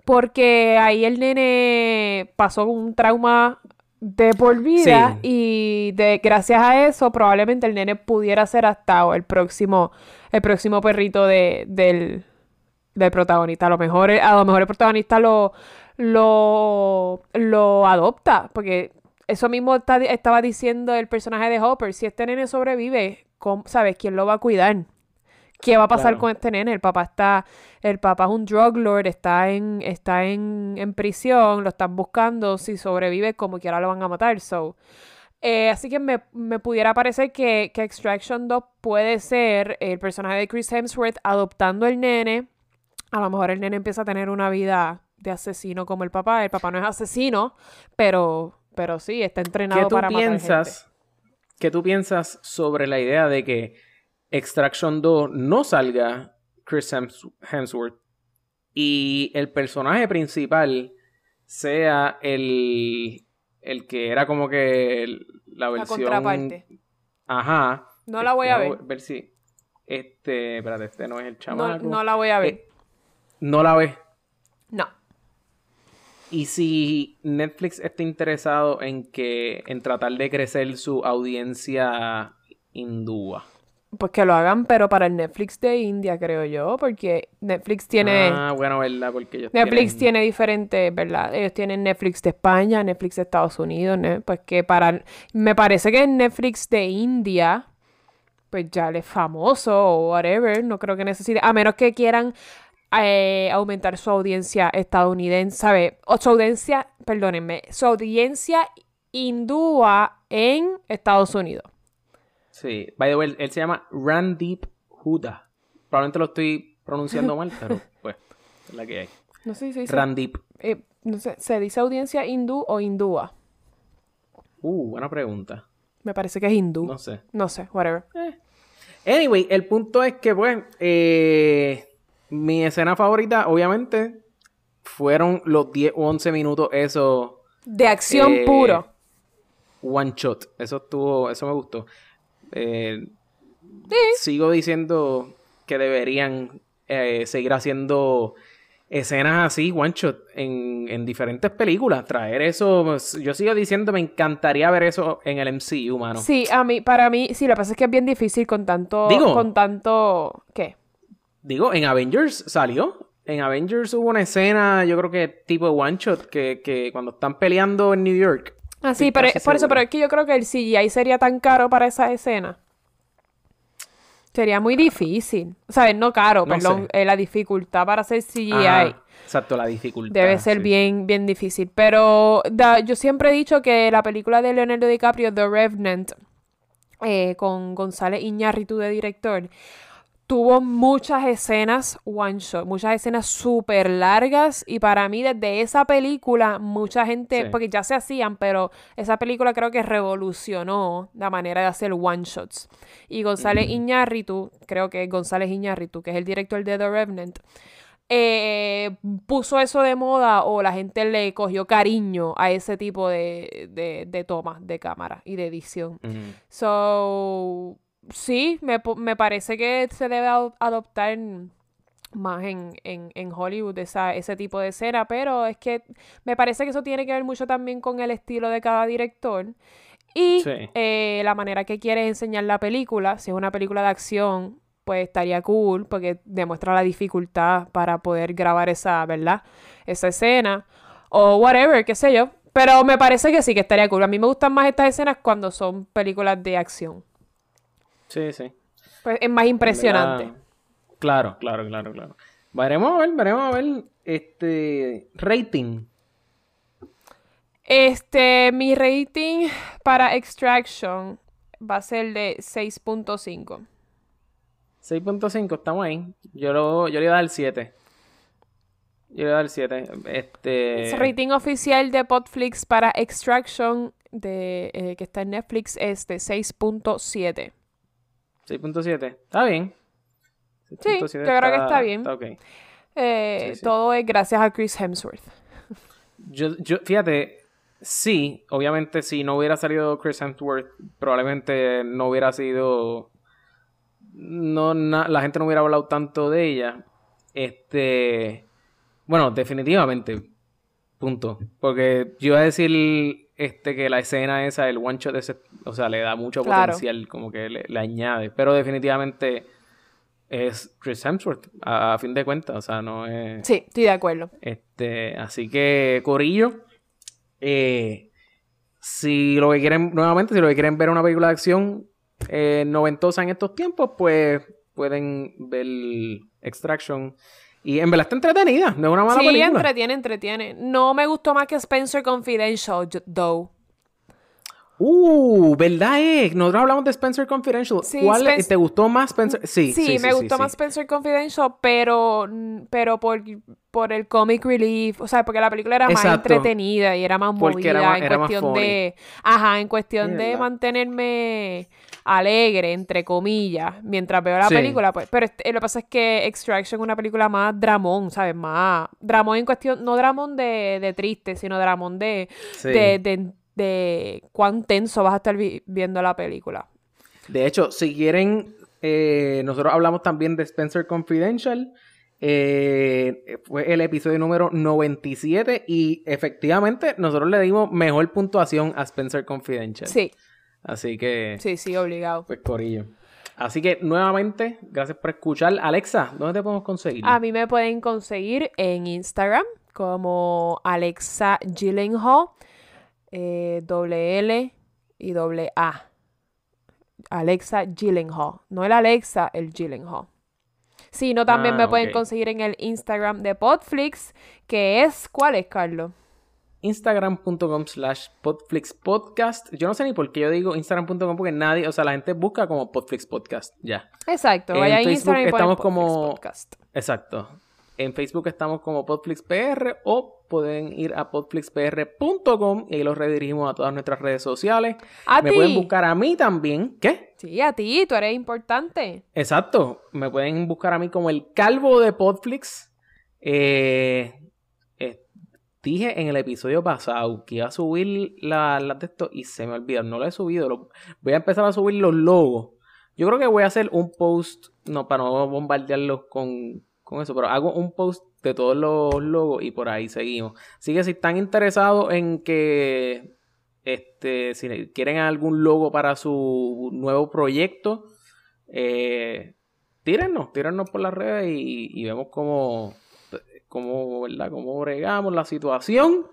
Porque ahí el nene pasó un trauma... de por vida sí. y de gracias a eso probablemente el nene pudiera ser hasta o el próximo el próximo perrito de, del, del protagonista. A lo mejor a lo mejor el protagonista lo lo lo adopta porque eso mismo está, estaba diciendo el personaje de Hopper. Si este nene sobrevive, ¿cómo, ¿sabes? ¿Quién lo va a cuidar? ¿Qué va a pasar claro. con este nene? El papá está, el papá es un drug lord, está en, está en, en prisión, lo están buscando, si sobrevive como quiera lo van a matar, so. Eh, así que me, me pudiera parecer que, que Extraction dos puede ser el personaje de Chris Hemsworth adoptando el nene. A lo mejor el nene empieza a tener una vida de asesino como el papá. El papá no es asesino, pero, pero sí, está entrenado para piensas, matar gente. ¿Qué tú piensas sobre la idea de que Extraction dos no salga Chris Hemsworth y el personaje principal sea el, el que era como que el, la versión, la contraparte? Ajá. No la voy este, a ver. ver si, este, espérate, este no es el chamaco. No, no la voy a ver. Eh, ¿No la ves? No. Y si Netflix está interesado en que en tratar de crecer su audiencia hindúa. Pues que lo hagan, pero para el Netflix de India, creo yo, porque Netflix tiene... Ah, bueno, verdad, porque ellos Netflix tienen... tiene diferentes, ¿verdad? Ellos tienen Netflix de España, Netflix de Estados Unidos, ¿no? Pues que para... Me parece que el Netflix de India, pues ya le es famoso o whatever, no creo que necesite... A menos que quieran eh, aumentar su audiencia estadounidense, ¿sabes? O su audiencia, perdónenme, su audiencia hindúa en Estados Unidos. Sí, by the way, él se llama Randeep Hooda. Probablemente lo estoy pronunciando mal, pero pues, es la que hay. No sé si se dice... Randeep. Eh, no sé, ¿se dice audiencia hindú o hindúa? Uh, buena pregunta. Me parece que es hindú. No sé. No sé, whatever. Eh. Anyway, el punto es que, pues, eh, mi escena favorita, obviamente, fueron los diez u once minutos esos... De acción eh, puro. One shot. Eso estuvo... Eso me gustó. Eh, sí. Sigo diciendo que deberían eh, seguir haciendo escenas así, one shot, en, en diferentes películas. Traer eso, yo sigo diciendo, me encantaría ver eso en el M C U, mano. Sí, a mí, para mí, sí, lo que pasa es que es bien difícil con tanto, digo, con tanto, ¿qué? Digo, en Avengers salió. En Avengers hubo una escena, yo creo que tipo one shot, que, que cuando están peleando en New York. Ah, sí, pero, por eso, pero es que yo creo que el C G I sería tan caro para esa escena. Sería muy difícil. O sea, no caro, no perdón. Eh, la dificultad para hacer C G I. Ah, exacto, la dificultad. Debe ser sí. bien, bien difícil. Pero da, yo siempre he dicho que la película de Leonardo DiCaprio, The Revenant, eh, con González Iñárritu de director, tuvo muchas escenas one shot, muchas escenas súper largas, y para mí desde esa película mucha gente, sí. porque ya se hacían, pero esa película creo que revolucionó la manera de hacer one shots. Y González mm-hmm. Iñárritu, creo que González Iñárritu, que es el director de The Revenant, eh, puso eso de moda, o la gente le cogió cariño a ese tipo de, de, de tomas de cámara y de edición. Mm-hmm. So... Sí, me, me parece que se debe adoptar más en, en, en Hollywood esa, ese tipo de escena, pero es que me parece que eso tiene que ver mucho también con el estilo de cada director y sí. eh, la manera que quieres enseñar la película. Si es una película de acción, pues estaría cool porque demuestra la dificultad para poder grabar esa, ¿verdad? Esa escena o whatever, qué sé yo. Pero me parece que sí, que estaría cool. A mí me gustan más estas escenas cuando son películas de acción. Sí, sí. Pues es más impresionante. ¿Verdad? Claro, claro, claro, claro. Veremos a ver, veremos a ver. Este. Rating. Este. Mi rating para Extraction va a ser de seis punto cinco. seis punto cinco, estamos ahí. Yo, lo, yo le iba a dar siete. Yo le iba a dar siete. Este. El rating oficial de Podflix para Extraction, de, eh, que está en Netflix, es de seis punto siete. seis punto siete. Está bien. seis. Sí, siete yo creo está, que está bien. Está okay. eh, sí, sí. Todo es gracias a Chris Hemsworth. Yo, yo, fíjate, sí, obviamente si no hubiera salido Chris Hemsworth, probablemente no hubiera sido... No, na, la gente no hubiera hablado tanto de ella. Este, bueno, definitivamente. Punto. Porque yo iba a decir... Este, que la escena esa, el one shot ese, o sea, le da mucho claro. potencial, como que le, le añade, pero definitivamente es Chris Hemsworth, a, a fin de cuentas, o sea, no es... Sí, estoy de acuerdo. Este, así que, corillo, eh, Si lo que quieren, nuevamente, si lo que quieren ver es una película de acción eh, noventosa en estos tiempos, pues pueden ver Extraction. Y en verdad está entretenida, no es una mala sí, película. Sí, entretiene, entretiene. No me gustó más que Spencer Confidential, though. Uh, ¿verdad? Eh? Nosotros hablamos de Spencer Confidential. Sí, ¿Cuál Spen- ¿Te gustó más Spencer? Sí, sí, sí me sí, gustó sí, más sí. Spencer Confidential, pero, pero por, por el comic relief. O sea, porque la película era Exacto. más entretenida y era más porque movida era más, en era cuestión de... Ajá, en cuestión de mantenerme alegre, entre comillas, mientras veo la sí. película. Pues, pero este, lo que pasa es que Extraction es una película más dramón, ¿sabes? Más dramón en cuestión... No dramón de, de triste, sino dramón de... Sí. de, de de cuán tenso vas a estar vi- viendo la película. De hecho, si quieren, eh, nosotros hablamos también de Spencer Confidential, eh, fue el episodio número noventa y siete y efectivamente nosotros le dimos mejor puntuación a Spencer Confidential. Sí. Así que... Sí, sí, obligado. Pues corillo. Así que nuevamente, gracias por escuchar. Alexa, ¿dónde te podemos conseguir? A mí me pueden conseguir en Instagram como Alexa Gyllenhaal. Eh, doble L y doble A. Alexa Gyllenhaal. No el Alexa, el Gyllenhaal. Sí, no, también ah, me okay. pueden conseguir en el Instagram de Podflix, que es, ¿cuál es, Carlos? Instagram.com slash Podflix Podcast. Yo no sé ni por qué yo digo Instagram punto com porque nadie, o sea, la gente busca como Podflix Podcast, ya. Yeah. Exacto, en vaya en Instagram y estamos como Podcast. Exacto. En Facebook estamos como PodflixPR o pueden ir a podflixpr punto com y ahí los redirigimos a todas nuestras redes sociales. ¿A Me ti? Pueden buscar a mí también. ¿Qué? Sí, a ti. Tú eres importante. Exacto. Me pueden buscar a mí como el calvo de Podflix. Eh, eh, dije en el episodio pasado que iba a subir las la de esto y se me olvidó. No lo he subido. Lo, voy a empezar a subir los logos. Yo creo que voy a hacer un post no para no bombardearlos con... con eso, pero hago un post de todos los logos y por ahí seguimos. Así que si están interesados en que, este, si quieren algún logo para su nuevo proyecto, eh, tírennos, tírennos por las redes y, y vemos cómo, cómo, ¿verdad? Cómo bregamos la situación.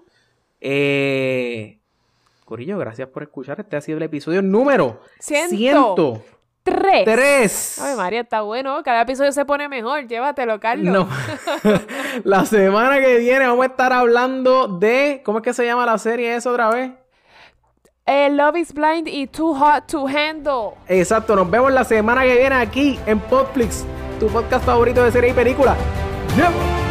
Eh, Corillo, gracias por escuchar. Este ha sido el episodio número ciento. Tres. Tres. Ay, María, está bueno. Cada episodio se pone mejor. Llévatelo, Carlos. No. La semana que viene vamos a estar hablando de... ¿Cómo es que se llama la serie esa otra vez? Eh, Love is Blind y Too Hot to Handle. Exacto. Nos vemos la semana que viene aquí en Podflix, tu podcast favorito de series y películas. ¡Yeah!